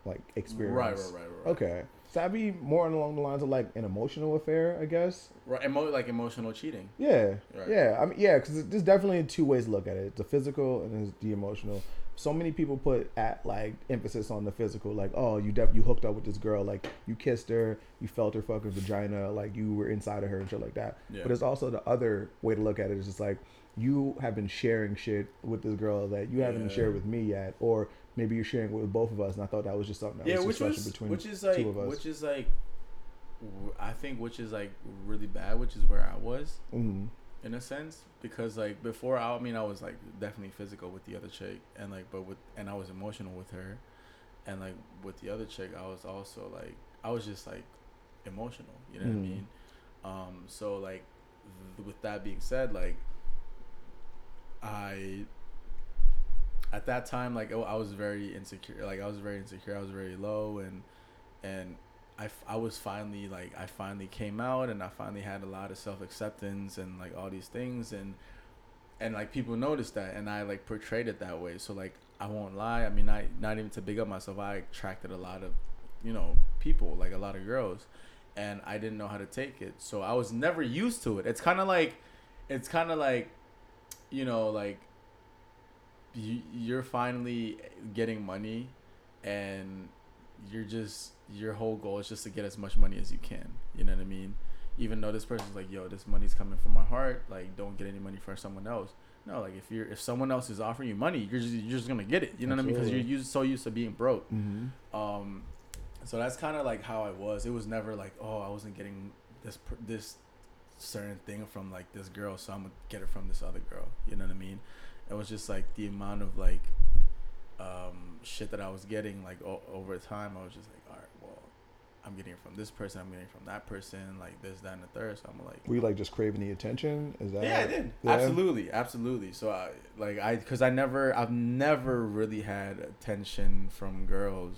like experience. Right, right, right, right. Okay. So that'd be more along the lines of like an emotional affair, I guess. Right, emo- like emotional cheating. Yeah, right. yeah, I mean, yeah, because there's definitely two ways to look at it: the physical and the emotional. So many people put at like emphasis on the physical, like, oh, you def- you hooked up with this girl, like you kissed her, you felt her fucking vagina, like you were inside of her and shit like that. Yeah. But there's also the other way to look at it: it's just like you have been sharing shit with this girl that you haven't yeah. shared with me yet, or maybe you're sharing it with both of us, and I thought that was just something that yeah, was special between which is like, two of us. Which is like, I think, which is like really bad, which is where I was, mm-hmm. in a sense, because like before, I mean, I was like definitely physical with the other chick, and like, but with, and I was emotional with her, and like with the other chick, I was also like, I was just like emotional, you know mm-hmm. what I mean? Um, so like, th- with that being said, like, I. At that time, like, oh, I was very insecure. Like, I was very insecure. I was very low. And and I, I was finally, like, I finally came out. And I finally had a lot of self-acceptance and, like, all these things. And, and like, people noticed that. And I, like, portrayed it that way. So, like, I won't lie. I mean, I not even to big up myself. I attracted a lot of, you know, people. Like, a lot of girls. And I didn't know how to take it. So, I was never used to it. It's kind of like, it's kind of like, you know, like, You, you're finally getting money and you're just your whole goal is just to get as much money as you can, you know what I mean? Even though this person's like, yo, this money's coming from my heart, like don't get any money from someone else. No, like if you're if someone else is offering you money, you're just, you're just gonna get it, you know Absolutely. What I mean? Because you're used, so used to being broke. Mm-hmm. Um, so that's kind of like how I was. It was never like, oh, I wasn't getting this this certain thing from like this girl, so I'm gonna get it from this other girl, you know what I mean? It was just like the amount of like um, shit that I was getting like o- over time. I was just like, all right, well, I'm getting it from this person. I'm getting it from that person. Like this, that, and the third. So I'm like, were you like just craving the attention? Is that? Yeah, I did. Yeah. Absolutely, absolutely. So I like I because I never I've never really had attention from girls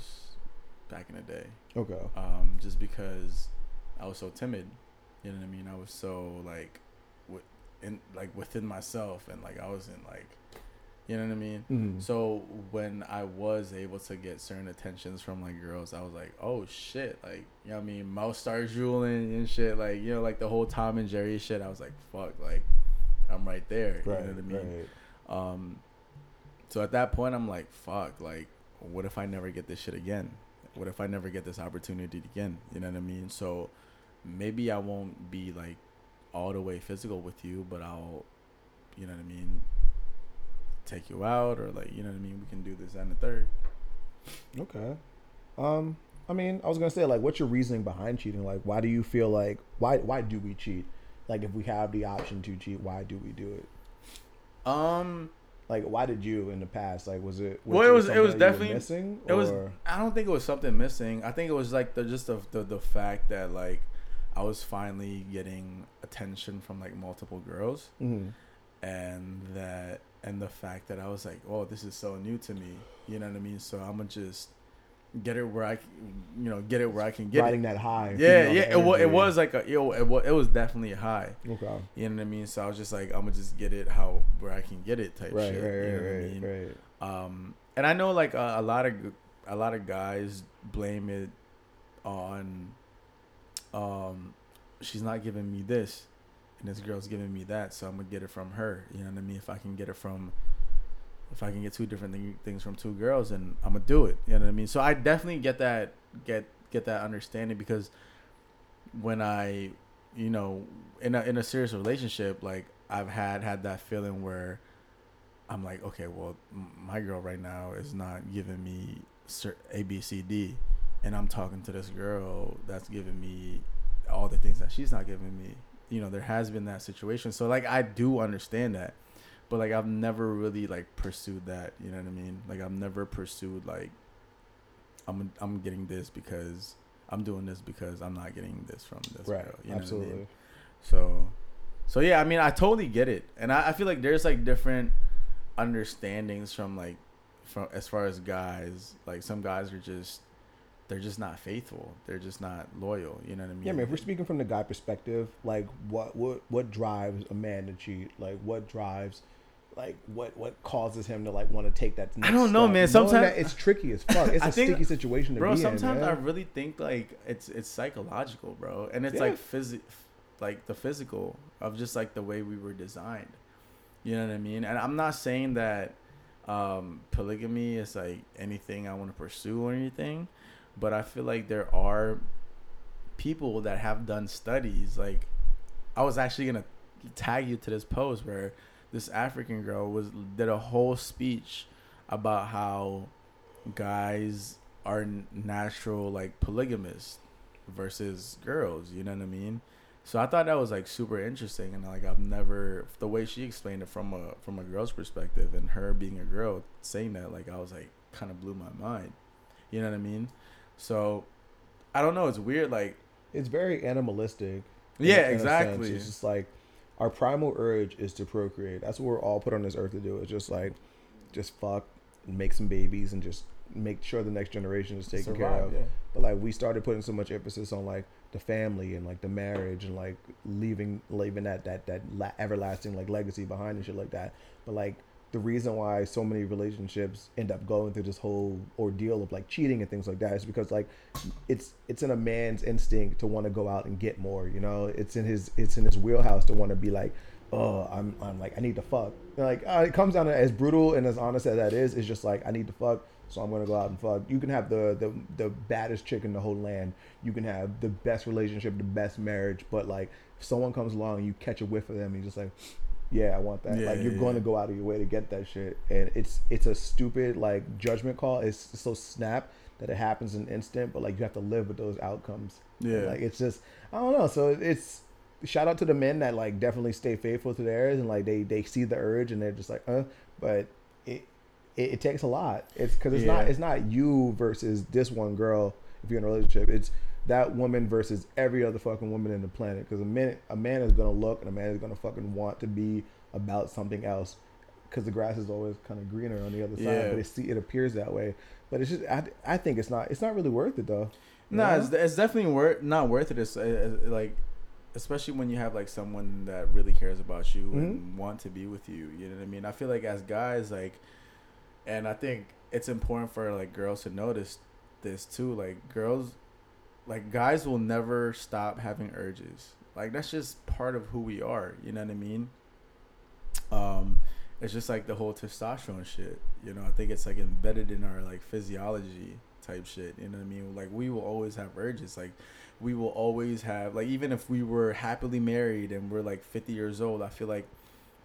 back in the day. Okay. Um, just because I was so timid. You know what I mean? I was so like. In, like within myself and like I wasn't like you know what I mean mm-hmm. So when I was able to get certain attentions from like girls I was like oh shit like you know what I mean mouth starts drooling and shit like you know like the whole Tom and Jerry shit I was like fuck like I'm right there right, you know what I mean right. um So at that point, I'm like, fuck, like, what if I never get this shit again? What if I never get this opportunity again? You know what I mean? So maybe I won't be, like, all the way physical with you, but I'll, you know what I mean, take you out or, like, you know what I mean? We can do this and the third. Okay. Um, I mean, I was going to say, like, what's your reasoning behind cheating? Like, why do you feel like, why why do we cheat? Like, if we have the option to cheat, why do we do it? Um... Like, why did you in the past? Like, was it? Was well, it was. It was definitely missing. It or? was. I don't think it was something missing. I think it was like the just the, the the fact that like I was finally getting attention from like multiple girls, mm-hmm. and that and the fact that I was like, oh, this is so new to me. You know what I mean? So I'm gonna just get it where I, you know, get it where I can get riding it. that high. Yeah, yeah. It was, it was like a, yo, it was, it was definitely a high. Okay. You know what I mean? So I was just like, I'm gonna just get it how where I can get it type right, shit. Right, you know right, what I mean? right. Um, and I know like a, a lot of a lot of guys blame it on, um, she's not giving me this, and this girl's giving me that, so I'm gonna get it from her. You know what I mean? If I can get it from. If I can get two different th- things from two girls, and I'm gonna do it. You know what I mean? So I definitely get that get get that understanding, because when I, you know, in a in a serious relationship, like I've had had that feeling where I'm like, okay, well, m- my girl right now is not giving me A, B, C, D, and I'm talking to this girl that's giving me all the things that she's not giving me. You know, there has been that situation. So like I do understand that. But, like, I've never really, like, pursued that. You know what I mean? Like, I've never pursued, like, I'm I'm getting this because I'm doing this because I'm not getting this from this right. girl. You know Absolutely. What I mean? So, so, yeah, I mean, I totally get it. And I, I feel like there's, like, different understandings from, like, from as far as guys. Like, some guys are just, they're just not faithful. They're just not loyal. You know what I mean? Yeah, I mean, if we're speaking from the guy perspective, like, what what, what drives a man to cheat? Like, what drives... Like what, what causes him to like want to take that next I don't know, step. man. Sometimes it's tricky as fuck. It's I a think, sticky situation to bro, be in, Bro, sometimes man. I really think like it's it's psychological, bro, and it's yeah. like phys- like the physical of just like the way we were designed. You know what I mean? And I'm not saying that um, polygamy is like anything I want to pursue or anything, but I feel like there are people that have done studies. Like I was actually gonna tag you to this post where. This African girl was did a whole speech about how guys are natural like polygamists versus girls, you know what I mean? So I thought that was like super interesting, and like I've never the way she explained it from a from a girl's perspective and her being a girl saying that, like I was like kind of blew my mind. You know what I mean? So I don't know, it's weird, like it's very animalistic. Yeah, exactly. It's just like our primal urge is to procreate. That's what we're all put on this earth to do. It's just like, just fuck, make some babies, and just make sure the next generation is taken Survive, care of. Yeah. But like, we started putting so much emphasis on like the family and like the marriage and like leaving, leaving that that that la- everlasting like legacy behind and shit like that. But like, the reason why so many relationships end up going through this whole ordeal of like cheating and things like that is because like it's it's in a man's instinct to want to go out and get more, you know. It's in his it's in his wheelhouse to want to be like, oh, I'm I'm like I need to fuck. And like uh, it comes down to, as brutal and as honest as that is, it's just like I need to fuck, so I'm gonna go out and fuck. You can have the the the baddest chick in the whole land. You can have the best relationship, the best marriage, but like if someone comes along and you catch a whiff of them, and you're just like. Yeah, I want that. Yeah, like you're yeah. going to go out of your way to get that shit, and it's it's a stupid like judgment call. It's so snap that it happens in an instant, but like you have to live with those outcomes. Yeah, and, like it's just I don't know. So it's shout out to the men that like definitely stay faithful to theirs, and like they they see the urge and they're just like, uh. But it it, it takes a lot. It's because it's yeah. not it's not you versus this one girl if you're in a relationship. It's that woman versus every other fucking woman in the planet. Because a man, a man is going to look and a man is going to fucking want to be about something else. Because the grass is always kind of greener on the other yeah. side. But it, see, it appears that way. But it's just, I, I think it's not, it's not really worth it though. No, nah, it's, it's definitely wor- not worth it. It's uh, like, especially when you have like someone that really cares about you mm-hmm. and want to be with you. You know what I mean? I feel like as guys, like, and I think it's important for like girls to notice this too. Like girls... Like, guys will never stop having urges. Like, that's just part of who we are. You know what I mean? Um, it's just like the whole testosterone shit. You know, I think it's like embedded in our like physiology type shit. You know what I mean? Like we will always have urges. Like we will always have, like, even if we were happily married and we're like fifty years old, I feel like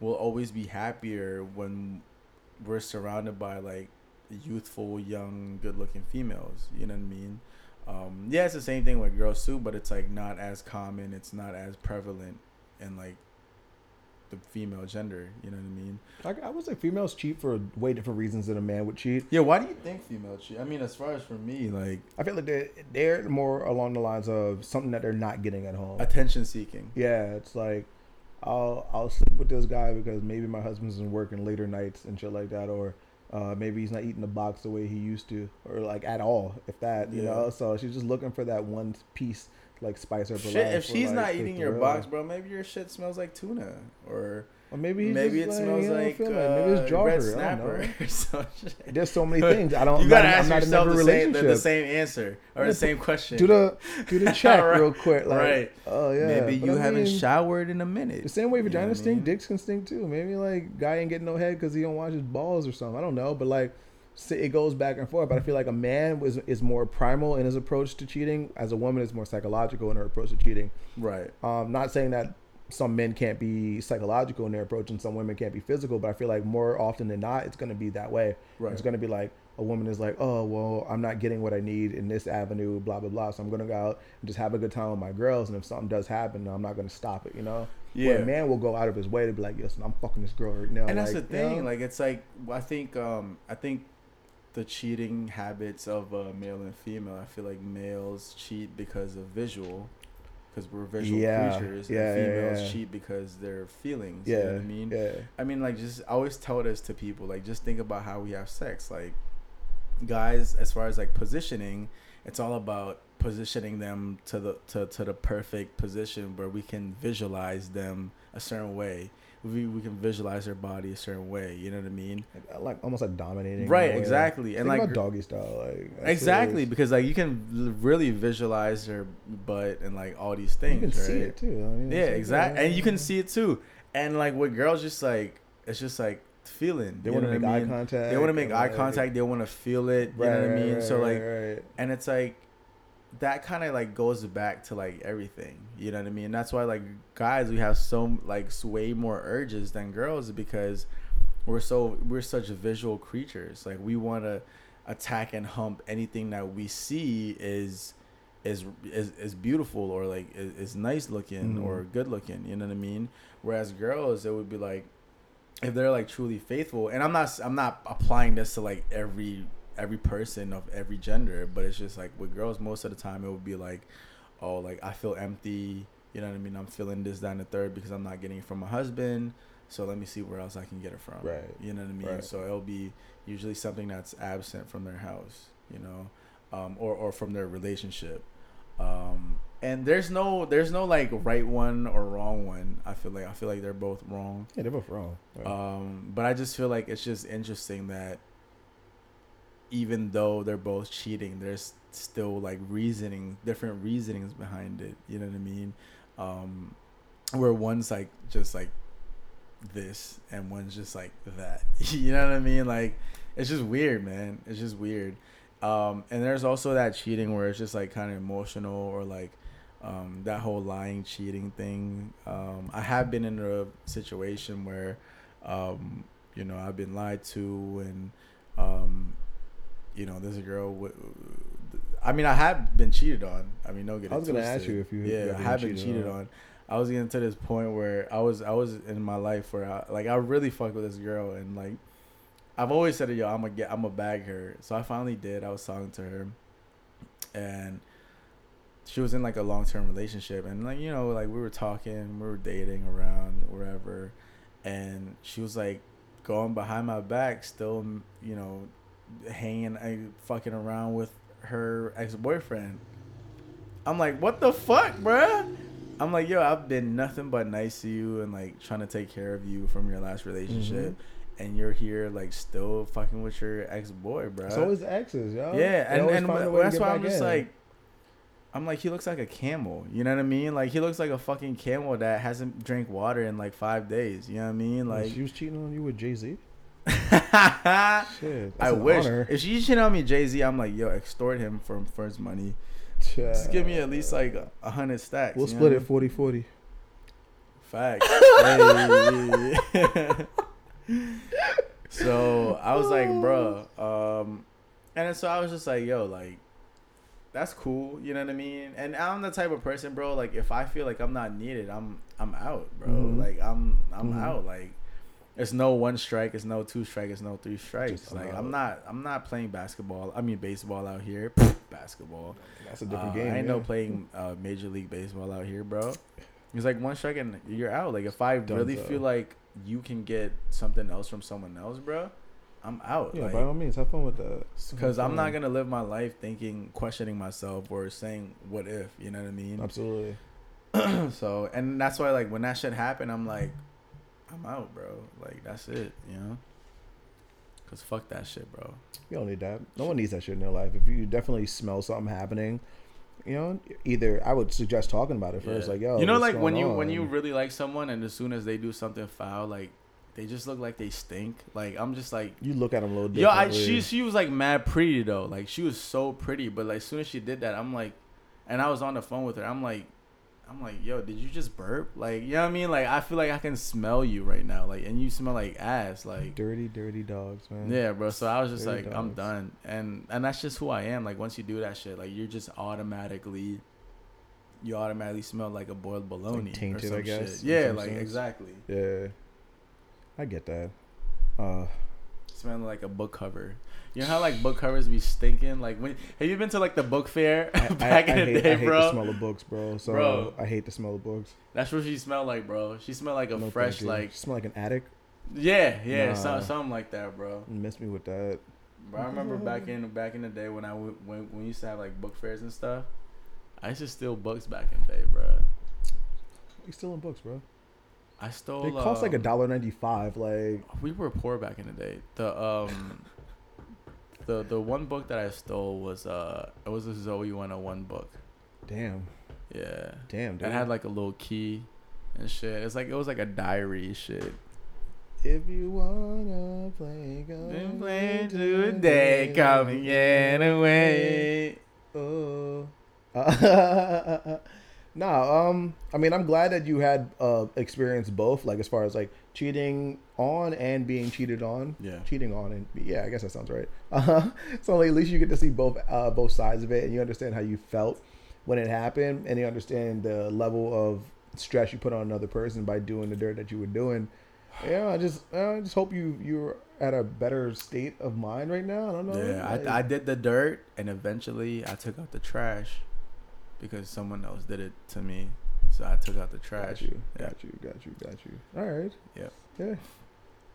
we'll always be happier when we're surrounded by like youthful, young, good-looking females. You know what I mean? Um, yeah, it's the same thing with girls too, but it's like not as common. It's not as prevalent in like the female gender. You know what I mean? I, I would say females cheat for way different reasons than a man would cheat. Yeah, why do you think females cheat? I mean, as far as for me, like I feel like they're, they're more along the lines of something that they're not getting at home. Attention seeking. Yeah, it's like I'll I'll sleep with this guy because maybe my husband's been working later nights and shit like that, or Uh, maybe he's not eating the box the way he used to, or like at all, if that, you yeah. know. So she's just looking for that one piece, like spice or shit. If she's like not eating your box, bro, maybe your shit smells like tuna, or, or maybe he's maybe just it like, smells you know, like, like uh, maybe it's red snapper. Or some shit. There's so many things I don't. You gotta I'm, ask I'm yourself the same, the same answer or the same question. Do the do the check right. real quick, like, right? Oh yeah. Maybe you but haven't I mean, showered in a minute. The same way vaginas you know stink, I mean? Dicks can stink too. Maybe like guy ain't getting no head because he don't wash his balls or something. I don't know, but like. It goes back and forth, but I feel like a man was is more primal in his approach to cheating, as a woman is more psychological in her approach to cheating. Right. Um, not saying that some men can't be psychological in their approach and some women can't be physical, but I feel like more often than not, it's going to be that way. Right. It's going to be like a woman is like, oh, well, I'm not getting what I need in this avenue, blah, blah, blah. So I'm going to go out and just have a good time with my girls. And if something does happen, I'm not going to stop it, you know? Yeah. Where a man will go out of his way to be like, listen, I'm fucking this girl right now. And like, that's the thing. You know? Like, it's like, I think, um, I think, the cheating habits of uh, male and female. I feel like males cheat because of visual, because we're visual yeah. creatures. Yeah, and females yeah, yeah. cheat because their feelings. Yeah, you know what I mean? Yeah. I mean, like, just I always tell this to people. Like, just think about how we have sex. Like, guys, as far as like positioning, it's all about positioning them to the to, to the perfect position where we can visualize them a certain way. We we can visualize their body a certain way, you know what I mean? Like, like almost like dominating, right? Exactly, and like doggy style, like exactly because like you can really visualize their butt and like all these things. You can right? see it too. I mean, yeah, exactly, yeah. And you can see it too. And like with girls, just like it's just like feeling. They want to make eye contact. They want to make eye contact. They want to feel it. You know what I mean? So like, and it's like. That kind of like goes back to like everything, you know what I mean? And that's why like guys, we have so like way more urges than girls because we're so we're such visual creatures. Like we want to attack and hump anything that we see is is is, is beautiful or like is, is nice looking mm-hmm. or good looking. You know what I mean? Whereas girls, it would be like if they're like truly faithful. And I'm not I'm not applying this to like every. every person of every gender, but it's just like with girls most of the time it would be like, oh, like I feel empty, you know what I mean? I'm feeling this, that, and the third because I'm not getting it from my husband, so let me see where else I can get it from, right? You know what I mean? Right. So it'll be usually something that's absent from their house, you know, um or or from their relationship, um and there's no there's no like right one or wrong one. I feel like I feel like they're both wrong. Yeah, they're both wrong, right. um but I just feel like it's just interesting that even though they're both cheating, there's still like reasoning, different reasonings behind it. You know what I mean? Um, where one's like just like this, and one's just like that. You know what I mean? Like it's just weird, man. It's just weird. Um, and there's also that cheating where it's just like kind of emotional, or like um, that whole lying, cheating thing. Um, I have been in a situation where, um, you know, I've been lied to, and um, you know, there's a girl. W- I mean, I have been cheated on. I mean, no get it twisted. I was gonna ask you if you. Yeah, I have been cheated on. I was getting to this point where I was, I was in my life where I like I really fucked with this girl, and like I've always said to yo, I'm gonna get, I'm gonna bag her. So I finally did. I was talking to her, and she was in like a long term relationship, and like you know, like we were talking, we were dating around wherever, and she was like going behind my back, still, you know. hanging I fucking around with her ex-boyfriend. I'm like, what the fuck, bruh? I'm like, yo, I've been nothing but nice to you and like trying to take care of you from your last relationship, mm-hmm. and you're here like still fucking with your ex-boy, bruh. So it's always exes, yo. Yeah, they and, and, and that's why I'm just in. like I'm like, he looks like a camel. You know what I mean? Like, he looks like a fucking camel that hasn't drank water in like five days. You know what I mean? Like, she was cheating on you with Jay-Z? Shit, I wish. Honor. If she's cheating on me, Jay-Z, I'm like, yo, extort him for, for his money. Child. Just give me at least like a hundred stacks. We'll split it forty forty. Facts. So I was like, bro, um, and then, so I was just like, yo, like, that's cool, you know what I mean? And I'm the type of person, bro, like, if I feel like I'm not needed, I'm I'm out, bro. Mm-hmm. Like, I'm I'm mm-hmm. out. Like, it's no one strike, it's no two strike, it's no three strikes. Just like, I'm not I'm not playing basketball. I mean, baseball out here. Basketball. That's a different uh, game. I ain't yeah. no playing uh, Major League Baseball out here, bro. It's like one strike and you're out. Like, if I Don't really so. feel like you can get something else from someone else, bro, I'm out. Yeah, like, by all means, have fun with that. Because I'm not going to live my life thinking, questioning myself or saying, what if? You know what I mean? Absolutely. So, and that's why, like, when that shit happened, I'm like, I'm out, bro. Like, that's it, you know? Because fuck that shit, bro. You don't need that. No one needs that shit in their life. If you definitely smell something happening, you know, either I would suggest talking about it first. Yeah. Like, yo, you know, like when you on? when you really like someone and as soon as they do something foul, like, they just look like they stink. Like, I'm just like, you look at them a little differently. Yo, I, she she was like mad pretty though. Like, she was so pretty, but like as soon as she did that, I'm like, and I was on the phone with her. I'm like, I'm like, yo, did you just burp? Like, you know what I mean? Like, I feel like I can smell you right now. Like, and you smell like ass. Like, dirty, dirty dogs, man. Yeah, bro. So I was just dirty like, dogs. I'm done. And and that's just who I am. Like, once you do that shit, like, you're just automatically, you automatically smell like a boiled bologna. Like tainted, or some I guess. Shit. Yeah, like sense. Exactly. Yeah. I get that. Uh, smelling like a book cover. You know how like book covers be stinking? Like, when have you been to like the book fair I, back I, I in the hate, day, I bro? I hate the smell of books, bro. So bro, I hate the smell of books. That's what she smelled like, bro. She smelled like a no fresh like. She smelled like an attic. Yeah, yeah, nah. something, something like that, bro. You missed me with that. Bro, I remember back in back in the day when I w- when when we used to have like book fairs and stuff. I used to steal books back in the day, bro. You stealing books, bro? I stole. It cost um, like a dollar ninety-five. Like, we were poor back in the day. The um, the the one book that I stole was uh, it was a Zoe one oh one book. Damn. Yeah. Damn. Dude. It had like a little key, and shit. It's like it was like a diary shit. If you wanna play, go play today. Come and get away. Oh. Nah, um, I mean, I'm glad that you had uh experienced both, like as far as like cheating on and being cheated on. Yeah, cheating on and yeah, I guess that sounds right. Uh-huh. So like, at least you get to see both uh both sides of it, and you understand how you felt when it happened, and you understand the level of stress you put on another person by doing the dirt that you were doing. Yeah, I just I just hope you you're at a better state of mind right now. I don't know. Yeah, like, I I did the dirt, and eventually I took out the trash. Because someone else did it to me, so I took out the trash. Got you, yeah. got you, got you, got you. All right. Yeah. Yeah.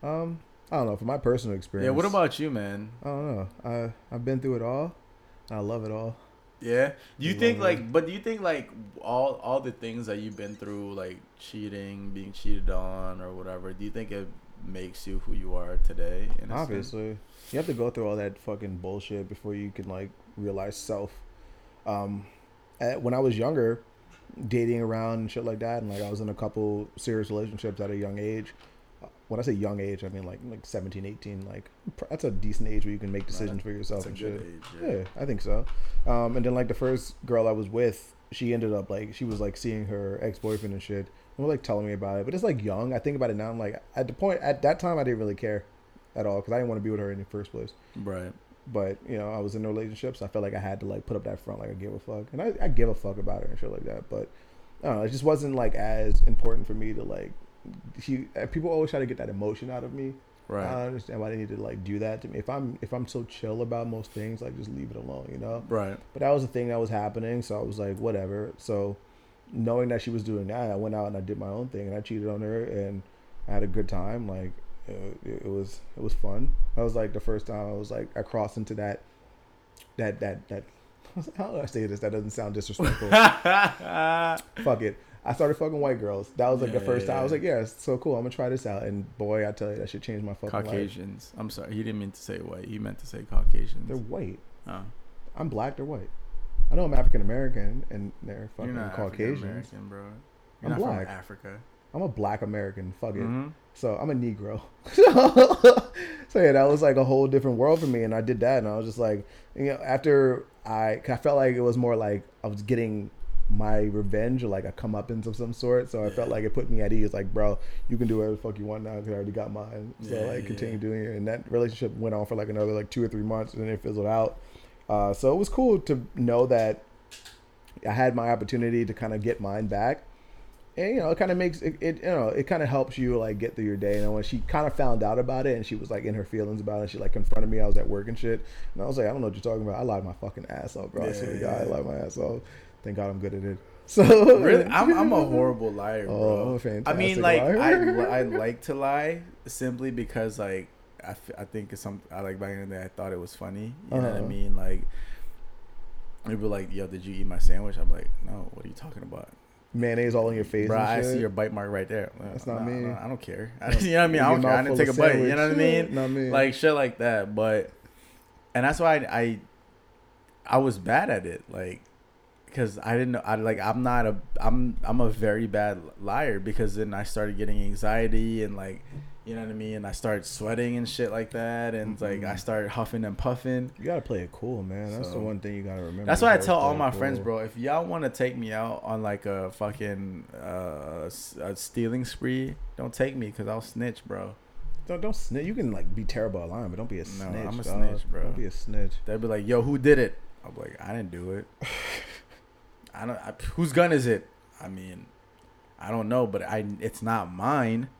Um, I don't know. From my personal experience. Yeah. What about you, man? I don't know. I I've been through it all. I love it all. Yeah. Do you I think like, it. but do you think like all all the things that you've been through, like cheating, being cheated on, or whatever? Do you think it makes you who you are today? In Obviously, sense? You have to go through all that fucking bullshit before you can like realize self. Um. When I was younger, dating around and shit like that, and like I was in a couple serious relationships at a young age. When I say young age, I mean like like seventeen, eighteen. Like, that's a decent age where you can make decisions for yourself. That's a good age, yeah. yeah, I think so. Um, and then like the first girl I was with, she ended up like she was like seeing her ex-boyfriend and shit. And we're like telling me about it, but it's like young. I think about it now. I'm like at the point at that time I didn't really care at all because I didn't want to be with her in the first place. Right. But, you know, I was in a relationship, so I felt like I had to, like, put up that front, like, I give a fuck. And I, I give a fuck about her and shit like that. But, I don't know, it just wasn't, like, as important for me to, like, she, people always try to get that emotion out of me. Right. I understand why they need to, like, do that to me. If I'm if I'm so chill about most things, like, just leave it alone, you know? Right. But that was the thing that was happening, so I was like, whatever. So, knowing that she was doing that, I went out and I did my own thing, and I cheated on her, and I had a good time, like... It, it was it was fun. I was like the first time I was like I crossed into that that that that how do I say this? That doesn't sound disrespectful. Fuck it. I started fucking white girls. That was like yeah, the first yeah, time. Yeah. I was like, yeah, it's so cool. I'm gonna try this out. And boy, I tell you, that shit changed my fucking Caucasians. life. Caucasians. I'm sorry, he didn't mean to say white. He meant to say Caucasians. They're white. Oh. I'm black. They're white. I know I'm African American and they're fucking You're not Caucasians. African American, bro. You're I'm not black. From Africa. I'm a black American. Fuck it. Mm-hmm. So I'm a Negro. So yeah, that was like a whole different world for me, and I did that, and I was just like, you know, after I, cause I felt like it was more like I was getting my revenge or like a comeuppance of some sort. So I yeah. felt like it put me at ease. Like, bro, you can do whatever the fuck you want now because I already got mine. So yeah, like, continue yeah. doing it. And that relationship went on for like another like two or three months, and then it fizzled out. Uh, so it was cool to know that I had my opportunity to kind of get mine back. And, you know, it kind of makes it, it, you know, it kind of helps you like get through your day. And when she kind of found out about it and she was like in her feelings about it, she like confronted me. I was at work and shit. And I was like, I don't know what you're talking about. I lied my fucking ass off, bro. Yeah, I swear to God, I lied my ass off. Thank God I'm good at it. So really, I'm, I'm a horrible liar, bro. Oh, fantastic. I mean, like, I, I like to lie simply because, like, I, f- I think it's something I like back in the day. I thought it was funny. You uh-huh. know what I mean? Like, people like, yo, did you eat my sandwich? I'm like, no, what are you talking about? Mayonnaise all in your face. Bro, and I shit. see your bite mark right there. Like, that's not nah, me. Nah, I don't care. I don't, you know what I mean? I don't care. I didn't take a sandwich. bite. You know what I mean? Not me. Like, shit like that. But, and that's why I, I, I was bad at it. Like, because I didn't know, I like I'm not a I'm I'm a very bad liar, because then I started getting anxiety and like, you know what I mean, and I started sweating and shit like that, and mm-hmm. like I started huffing and puffing. You gotta play it cool, man. That's so, the one thing you gotta remember. That's why I tell all my cool. friends, bro, if y'all want to take me out on like a fucking uh, a stealing spree, don't take me, because I'll snitch, bro. Don't, don't snitch. You can like be terrible at lying, but don't be a snitch. No, I'm a dog. snitch, bro. Don't be a snitch. They'd be like, yo, who did it? I'm like, I didn't do it. I don't. I, whose gun is it? I mean, I don't know, but I. It's not mine.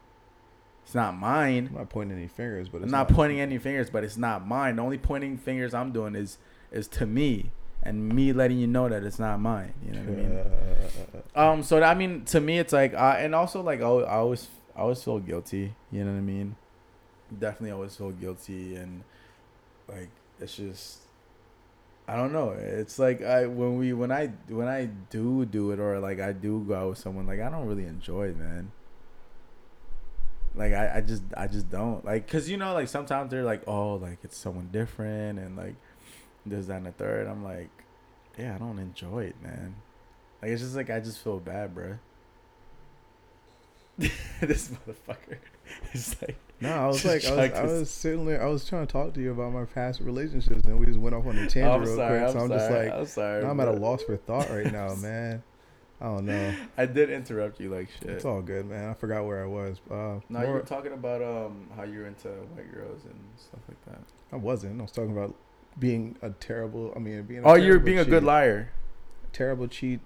It's not mine. I'm not pointing any fingers, but it's I'm not, not pointing any fingers, but it's not mine. The only pointing fingers I'm doing is is to me, and me letting you know that it's not mine. You know what I mean? Um. So I mean, to me, it's like, uh, and also like, I, I always, I always feel guilty. You know what I mean? Definitely, always feel guilty, and like, it's just. I don't know. It's like I when we when I when I do do it, or like I do go out with someone, like I don't really enjoy it, man. Like I, I just I just don't like, cause you know, like sometimes they're like, oh, like it's someone different and like this, that, and the third. I'm like, yeah, I don't enjoy it, man. Like it's just like I just feel bad, bro. This motherfucker. It's like. No, I was like, I was, I was sitting there, I was trying to talk to you about my past relationships, and we just went off on a tangent oh, real sorry, quick. So I'm, I'm just like, I'm, sorry, now I'm at a loss for thought right now, man. I don't know. I did interrupt you like shit. It's all good, man. I forgot where I was. Uh, no, more, you were talking about um how you're into white girls and stuff like that. I wasn't. I was talking about being a terrible, I mean, being a Oh, you're being cheat. a good liar. Terrible cheat,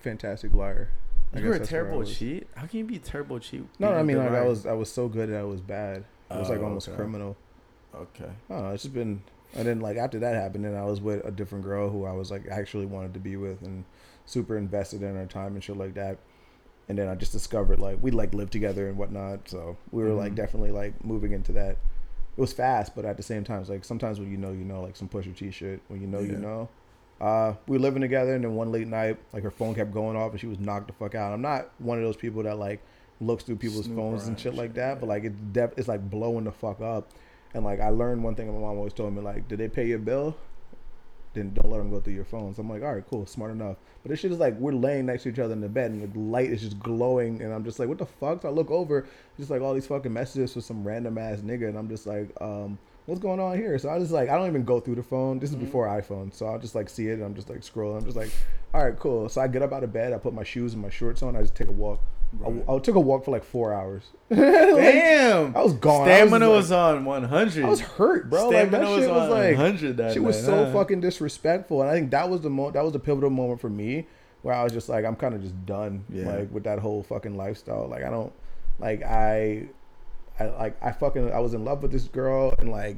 fantastic liar. I you were a terrible cheat? How can you be a terrible cheat? No, I mean, like, I was I was so good that I was bad. It was, oh, like, almost okay. criminal. Okay. I don't know. It's just been... I didn't, like, after that happened, and I was with a different girl who I was, like, actually wanted to be with and super invested in her time and shit like that. And then I just discovered, like, we, like, lived together and whatnot. So we were, mm-hmm. like, definitely, like, moving into that. It was fast, but at the same time, it's like, sometimes when you know, you know, like, some Pusha T shit. When you know, yeah. you know. Uh, we were living together, and then one late night, like, her phone kept going off, and she was knocked the fuck out. I'm not one of those people that, like, looks through people's Snoop phones and shit like that, but, like, it's, def- it's, like, blowing the fuck up. And, like, I learned one thing my mom always told me, like, did they pay your bill? Then don't let them go through your phone. So I'm like, all right, cool, smart enough. But this shit is, like, we're laying next to each other in the bed, and the light is just glowing, and I'm just like, what the fuck? So I look over, just, like, all these fucking messages for some random-ass nigga, and I'm just like, um... what's going on here? So I just like, I don't even go through the phone. This is mm-hmm. before iPhone. So I'll just like see it, and I'm just like scrolling. I'm just like, all right, cool. So I get up out of bed. I put my shoes and my shorts on. I just take a walk. Right. I, I took a walk for like four hours. like, Damn. I was gone. Stamina I was, like, was on one hundred. I was hurt, bro. Stamina like, that shit was, on was like, one hundred that she night, was so huh? fucking disrespectful. And I think that was the mo- that was the pivotal moment for me where I was just like, I'm kind of just done yeah. like with that whole fucking lifestyle. Like I don't, like I... I like I fucking I was in love with this girl, and like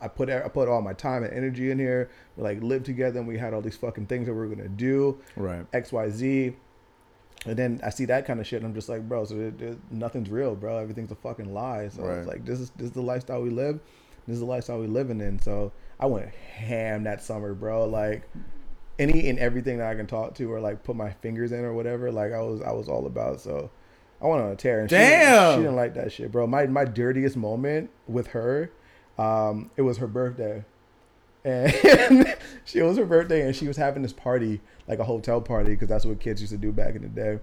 I put I put all my time and energy in here. We like lived together, and we had all these fucking things that we were gonna do, right? X, Y, Z, and then I see that kind of shit, and I'm just like, bro, so there, there, nothing's real, bro. Everything's a fucking lie. So right. I was like, this is this is the lifestyle we live. This is the lifestyle we living in. So I went ham that summer, bro. Like any and everything that I can talk to or like put my fingers in or whatever, like I was I was all about. So. I went on a tear, and Damn. She, she didn't like that shit, bro. My my dirtiest moment with her, um, it was her birthday. And she, it was her birthday, and she was having this party, like a hotel party, because that's what kids used to do back in the day.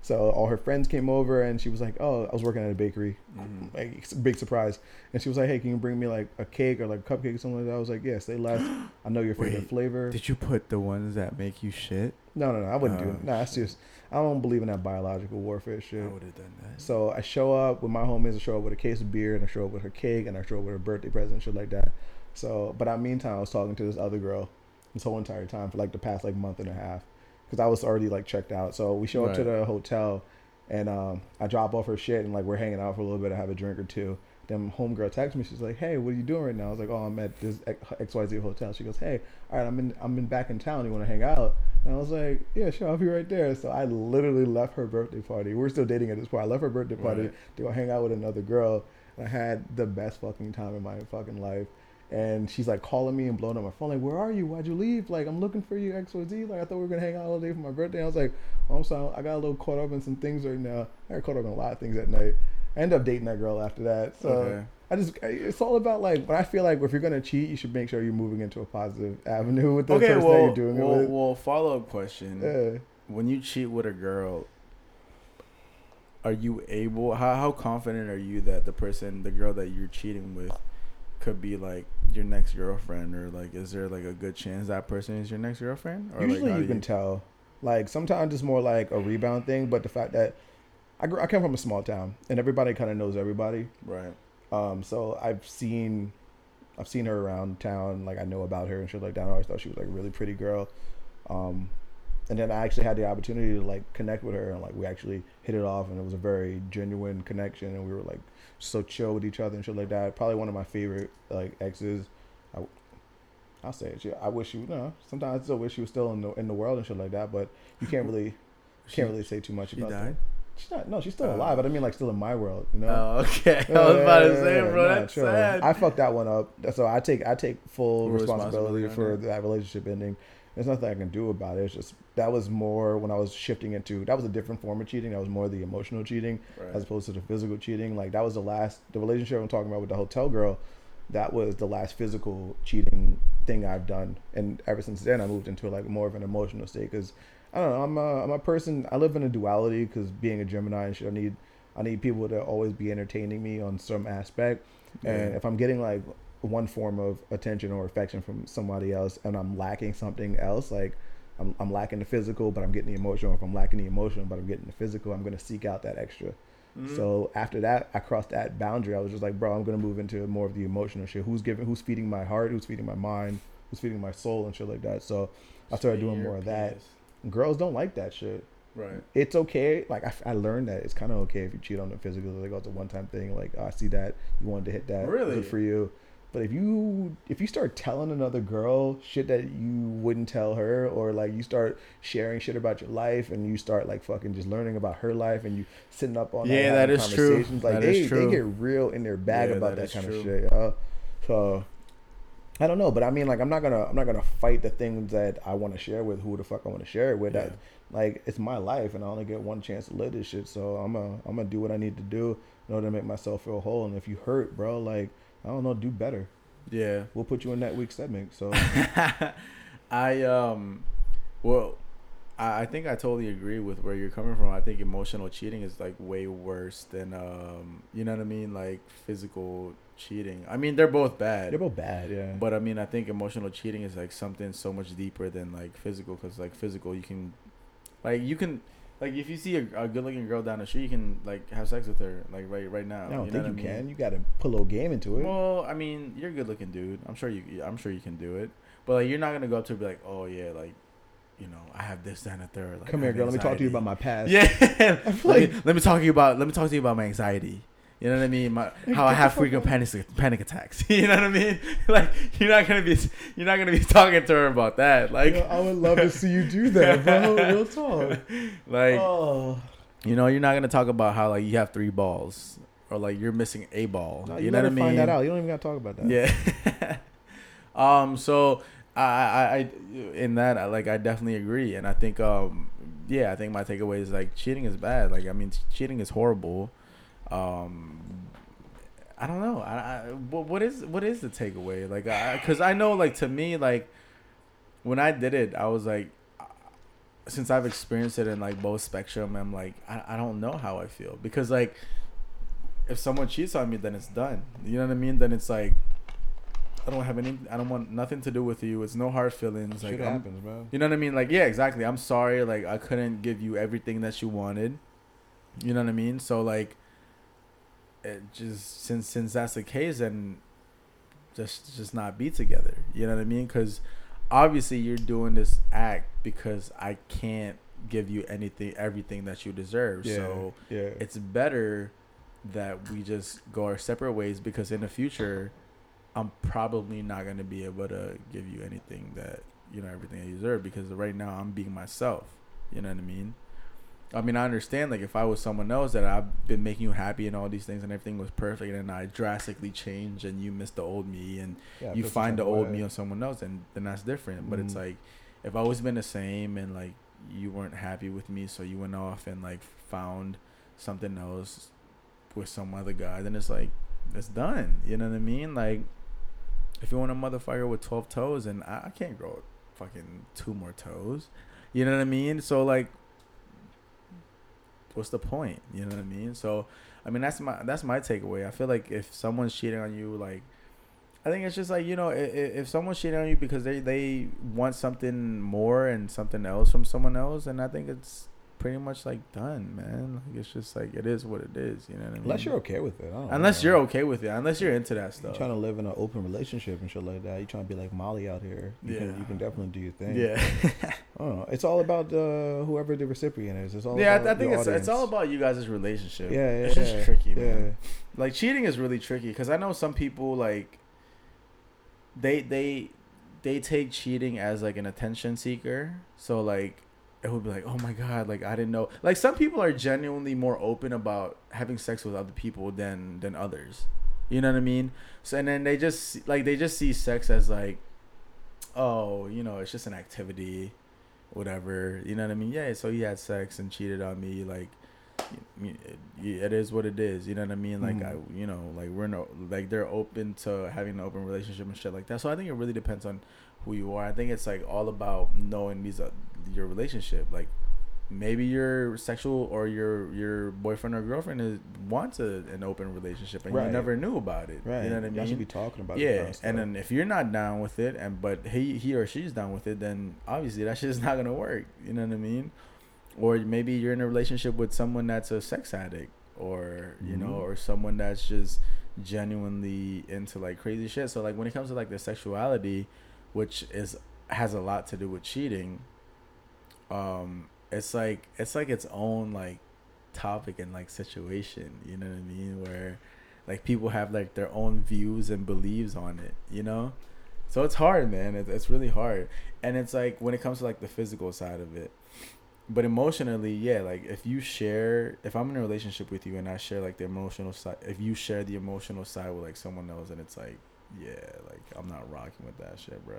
So all her friends came over, and she was like, "Oh, I was working at a bakery, mm-hmm. like it's a big surprise." And she was like, "Hey, can you bring me like a cake or like a cupcake or something like that?" I was like, "Yes." They left. I know your favorite Wait, flavor. Did you put the ones that make you shit? No, no, no. I wouldn't oh, do it. No, that's just I don't believe in that biological warfare shit. I would have done that. So I show up with my homies. I show up with a case of beer, and I show up with her cake, and I show up with her birthday present, and shit like that. So, but in the meantime, I was talking to this other girl this whole entire time for like the past like month and a half. Because I was already, like, checked out. So we show up right. to the hotel, and um, I drop off her shit, and, like, we're hanging out for a little bit. I have a drink or two. Then homegirl texts me. She's like, "Hey, what are you doing right now?" I was like, "Oh, I'm at this X Y Z hotel." She goes, "Hey, all right, I'm in, I'm in back in town. You want to hang out?" And I was like, "Yeah, sure, I'll be right there." So I literally left her birthday party. We're still dating at this point. I left her birthday party right. to go hang out with another girl. And I had the best fucking time in my fucking life. And she's like calling me and blowing up my phone, like, "Where are you? Why'd you leave? Like, I'm looking for you, X, Y, Z. Like, I thought we were gonna hang out all day for my birthday." And I was like, "Oh, I'm sorry, I got a little caught up in some things right now." I got caught up in a lot of things that night. I ended up dating that girl after that. So okay. I just, it's all about like, but I feel like if you're gonna cheat, you should make sure you're moving into a positive avenue with the okay, person well, that you're doing well, it with. Well, follow up question: yeah. When you cheat with a girl, are you able? How how confident are you that the person, the girl that you're cheating with, could be like your next girlfriend? Or like, is there like a good chance that person is your next girlfriend? Or usually like, you, you can tell. Like sometimes it's more like a rebound thing, but the fact that I grew, I come from a small town and everybody kind of knows everybody, right? Um, so I've seen, I've seen her around town. Like I know about her and shit like that. I always thought she was like a really pretty girl. Um, and then I actually had the opportunity to like connect with her, and like we actually hit it off, and it was a very genuine connection, and we were like so chill with each other and shit like that. Probably one of my favorite like exes. I, I'll say it. She, I wish she, you know, sometimes I still wish she was still in the in the world and shit like that. But you can't really she, can't really say too much about that. She's not. No, she's still uh, alive. But I mean, like, still in my world. You know. Oh, okay. I was about to say, bro. That's no, sad. I fucked that one up. So I take I take full responsibility, responsibility for that relationship ending. There's nothing I can do about it. It's just that was more when I was shifting into that was a different form of cheating. That was more the emotional cheating right. as opposed to the physical cheating. Like that was the last the relationship I'm talking about with the hotel girl. That was the last physical cheating thing I've done, and ever since then I moved into like more of an emotional state because I don't know. I'm a I'm a person. I live in a duality because being a Gemini and shit, I need I need people to always be entertaining me on some aspect, yeah. and if I'm getting like one form of attention or affection from somebody else and I'm lacking something else, like I'm I'm lacking the physical but I'm getting the emotional, or if I'm lacking the emotional but I'm getting the physical, I'm going to seek out that extra. Mm-hmm. So after that, I crossed that boundary. I was just like, bro, I'm going to move into more of the emotional shit. Who's giving, who's feeding my heart, who's feeding my mind, who's feeding my soul and shit like that. So I started doing more of that. Girls don't like that shit. Right. It's okay. Like I, I learned that it's kind of okay if you cheat on the physical. Like, oh, it's a one time thing. Like, oh, I see that you wanted to hit that. Really? Good for you. But if you if you start telling another girl shit that you wouldn't tell her, or like you start sharing shit about your life and you start like fucking just learning about her life and you sitting up all night yeah, having conversations, like that they is true. They get real in their bag yeah, about that, that kind true. Of shit. Uh, so I don't know, but I mean, like I'm not gonna I'm not gonna fight the things that I want to share with who the fuck I want to share it with. Yeah. I, like it's my life and I only get one chance to live this shit, so I'm a I'm gonna do what I need to do in order to make myself feel whole. And if you hurt, bro, like. I don't know, do better. Yeah. We'll put you in that week's segment. So I um well I, I think I totally agree with where you're coming from. I think emotional cheating is like way worse than um you know what I mean, like physical cheating. I mean, they're both bad. They're both bad, yeah. But I mean, I think emotional cheating is like something so much deeper than like physical, cuz like physical you can like you can Like, if you see a, a good-looking girl down the street, you can, like, have sex with her, like, right right now. I don't you know think you I mean? Can. You got to put a little game into it. Well, I mean, you're a good-looking dude. I'm sure you I'm sure you can do it. But, like, you're not going to go up to her and be like, oh, yeah, like, you know, I have this, that, and a third. Like, come here, girl. Anxiety. Let me talk to you about my past. Yeah. like, let, me, let me talk to you about let me talk to you about my anxiety. You know what I mean? My, how I have frequent panic panic attacks. You know what I mean? Like you're not gonna be you're not gonna be talking to her about that. Like you know, I would love to see you do that, bro. Real talk. Like oh. you know, you're not gonna talk about how like you have three balls or like you're missing a ball. No, you, you know what I mean? Find that out. You don't even gotta talk about that. Yeah. um. So I, I I in that I, like I definitely agree, and I think um yeah I think my takeaway is like cheating is bad. Like I mean cheating is horrible. Um, I don't know. I, I what is what is the takeaway? Like, because I, I know, like, to me, like, when I did it, I was like, since I've experienced it in like both spectrum, I'm like, I, I don't know how I feel, because like, if someone cheats on me, then it's done. You know what I mean? Then it's like, I don't have any. I don't want nothing to do with you. It's no hard feelings. Shit like, happens, bro. You know what I mean? Like, yeah, exactly. I'm sorry. Like, I couldn't give you everything that you wanted. You know what I mean? So like, it just since since that's the case, then just just not be together. You know what I mean? Because obviously you're doing this act because I can't give you anything, everything that you deserve. Yeah, so yeah. It's better that we just go our separate ways, because in the future, I'm probably not going to be able to give you anything that, you know, everything I deserve, because right now I'm being myself. You know what I mean? I mean, I understand, like, if I was someone else that I've been making you happy and all these things and everything was perfect, and I drastically change and you miss the old me and yeah, you find the old me on someone else, and then that's different. But mm-hmm. It's like, if I've always been the same and like you weren't happy with me, so you went off and like found something else with some other guy, then it's like, it's done. You know what I mean? Like, if you want a motherfucker with twelve toes, and I, I can't grow fucking two more toes. You know what I mean? So like, what's the point? You know what I mean? So, I mean, that's my that's my takeaway. I feel like if someone's cheating on you, like, I think it's just like, you know, if, if someone's cheating on you because they, they want something more and something else from someone else, and I think it's pretty much like done, man. Like, it's just like, it is what it is. You know what I mean? Unless you're okay with it. I don't unless know. You're okay with it. Unless you're into that stuff. You're trying to live in an open relationship and shit like that. You're trying to be like Molly out here. You yeah. Can, you can definitely do your thing. Yeah. I don't know. It's all about uh, whoever the recipient is. It's all yeah, about I think it's audience. It's all about you guys' relationship. Yeah, yeah, it's just yeah, tricky, yeah. man. Like, cheating is really tricky, because I know some people, like, they they they take cheating as like an attention seeker. So like, it would be like, oh my god, like, I didn't know. Like, some people are genuinely more open about having sex with other people than than others. You know what I mean? So, and then they just like they just see sex as like, oh, you know, it's just an activity. Whatever, you know what I mean? Yeah, so he had sex and cheated on me. Like, it is what it is. You know what I mean? Like, mm-hmm. I, you know, like we're no, like they're open to having an open relationship and shit like that. So I think it really depends on who you are. I think it's like all about knowing these uh, your relationship. Like, maybe your sexual or your your boyfriend or girlfriend is wants a, an open relationship, and right. you never knew about it. Right. You know what I mean? Y'all should be talking about yeah. it. Yeah, and then if you're not down with it, and but he he or she's down with it, then obviously that shit's not gonna work. You know what I mean? Or maybe you're in a relationship with someone that's a sex addict, or you mm-hmm. know, or someone that's just genuinely into like crazy shit. So like, when it comes to like the sexuality, which is has a lot to do with cheating, um. It's like it's like its own like topic and like situation, you know what I mean? Where like people have like their own views and beliefs on it, you know? So it's hard, man. It, it's really hard, and it's like when it comes to like the physical side of it, but emotionally, yeah. Like if you share, if I'm in a relationship with you and I share like the emotional side, if you share the emotional side with like someone else, and it's like, yeah, like I'm not rocking with that shit, bro.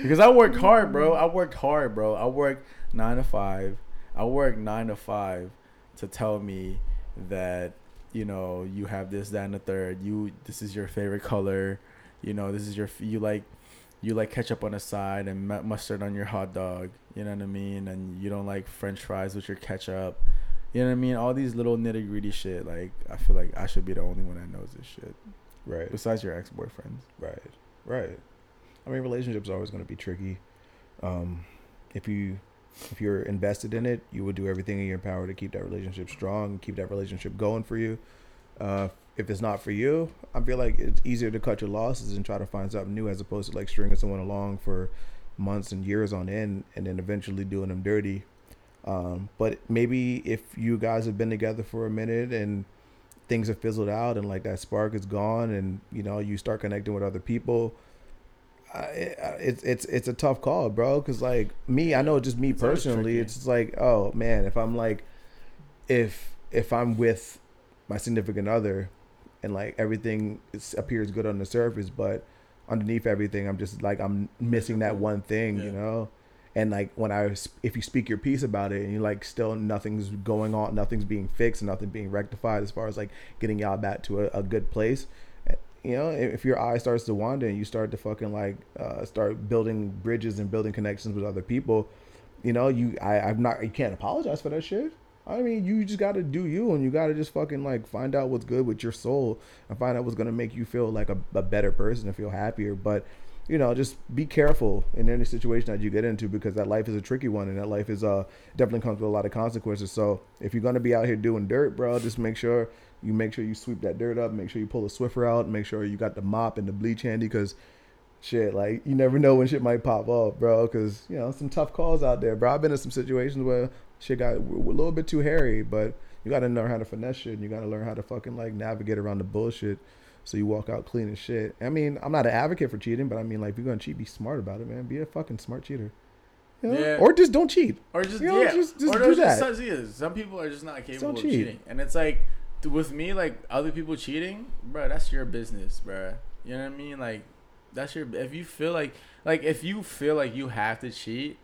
Because I worked hard, bro. I worked hard, bro. I worked nine to five. I worked nine to five to tell me that, you know, you have this, that, and the third. You, this is your favorite color. You know, this is your, you like, you like ketchup on the side and mustard on your hot dog. You know what I mean? And you don't like French fries with your ketchup. You know what I mean? All these little nitty gritty shit. Like, I feel like I should be the only one that knows this shit. Right. Besides your ex-boyfriends. Right. Right. I mean, relationships are always going to be tricky. Um, if you, if you're invested in it, you will do everything in your power to keep that relationship strong, keep that relationship going for you. Uh, if it's not for you, I feel like it's easier to cut your losses and try to find something new, as opposed to like stringing someone along for months and years on end, and then eventually doing them dirty. Um, but maybe if you guys have been together for a minute and things have fizzled out, and like that spark is gone, and you know, you start connecting with other people. I, it's it's it's a tough call, bro. Cause like me, I know just me it's personally. It's just like, oh man, if I'm like, if if I'm with my significant other, and like everything is, appears good on the surface, but underneath everything, I'm just like I'm missing that one thing, yeah. you know. And like when I, if you speak your piece about it and you're like, still nothing's going on, nothing's being fixed, nothing being rectified as far as like getting y'all back to a, a good place. You know, if your eye starts to wander and you start to fucking like uh, start building bridges and building connections with other people, you know, you I, I'm not you can't apologize for that shit. I mean, you just got to do you, and you got to just fucking like find out what's good with your soul and find out what's going to make you feel like a, a better person and feel happier. But, you know, just be careful in any situation that you get into, because that life is a tricky one, and that life is uh definitely comes with a lot of consequences. So if you're going to be out here doing dirt, bro, just make sure you make sure you sweep that dirt up, make sure you pull a Swiffer out, make sure you got the mop and the bleach handy, because shit, like, you never know when shit might pop off, bro, because, you know, some tough calls out there, bro. I've been in some situations where shit got a little bit too hairy, but you got to learn how to finesse shit, and you got to learn how to fucking, like, navigate around the bullshit so you walk out clean as shit. I mean, I'm not an advocate for cheating, but I mean, like, if you're going to cheat, be smart about it, man. Be a fucking smart cheater. You know? Yeah. Or just don't cheat. Or just, you know, yeah. Just, just or do that. Just is. Some people are just not capable just of cheat. cheating. And it's like, with me, like, other people cheating, bro, that's your business, bro. You know what I mean? Like, that's your, if you feel like, like, if you feel like you have to cheat,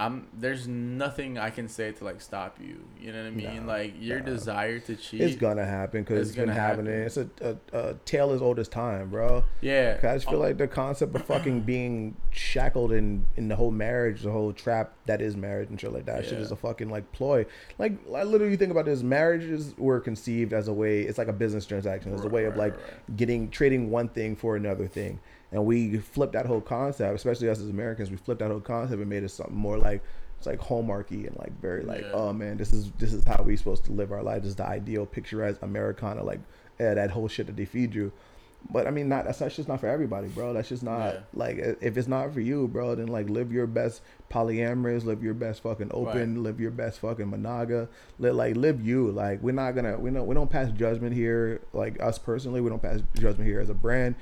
I'm, there's nothing I can say to, like, stop you. You know what I mean? Nah, like, your nah. desire to cheat. It's gonna happen, because it's, it's been happen. happening. It's a, a, a tale as old as time, bro. Yeah. I just feel um, like the concept of fucking being shackled in, in the whole marriage, the whole trap that is marriage and shit like that, yeah. shit is a fucking, like, ploy. Like, I literally think about this. Marriages were conceived as a way, it's like a business transaction. It's right, a way of, like, right, right. getting, trading one thing for another thing. And we flipped that whole concept, especially us as Americans. We flipped that whole concept and made it something more like, it's like Hallmarky and like very like, yeah. oh man, this is this is how we supposed to live our lives. This is the ideal picturized Americana, like yeah, that whole shit that they feed you. But I mean, not that's, that's just not for everybody, bro. That's just not yeah. like, if it's not for you, bro, then like live your best polyamorous, live your best fucking open, right. live your best fucking monaga, live, like live you. Like we're not gonna we don't we don't pass judgment here. Like us personally, we don't pass judgment here as a brand.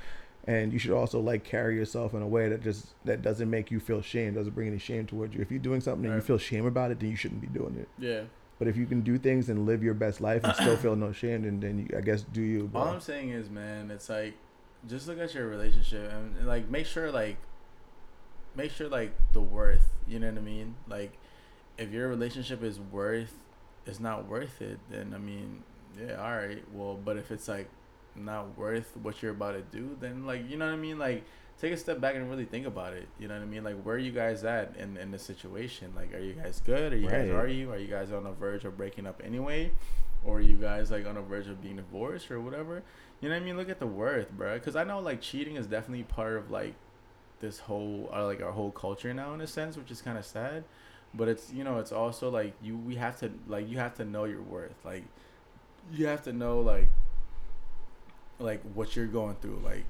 And you should also like carry yourself in a way that just that doesn't make you feel shame, doesn't bring any shame towards you. If you're doing something and right. you feel shame about it, then you shouldn't be doing it. Yeah. But if you can do things and live your best life and still feel no shame, then then you, I guess do you. Bro. All I'm saying is, man, it's like just look at your relationship and, and like make sure like make sure like the worth. You know what I mean? Like if your relationship is worth, it's not worth it. Then I mean, yeah, all right, well, but if it's like not worth what you're about to do, then like you know what I mean, like take a step back and really think about it. You know what I mean, like where are you guys at in in the situation? Like are you guys good? Are you right. guys are you are you guys on the verge of breaking up anyway, or are you guys like on the verge of being divorced or whatever? You know what I mean, look at the worth, bro, because I know like cheating is definitely part of like this whole or like our whole culture now in a sense, which is kind of sad, but it's you know it's also like you we have to like you have to know your worth, like you have to know like like what you're going through, like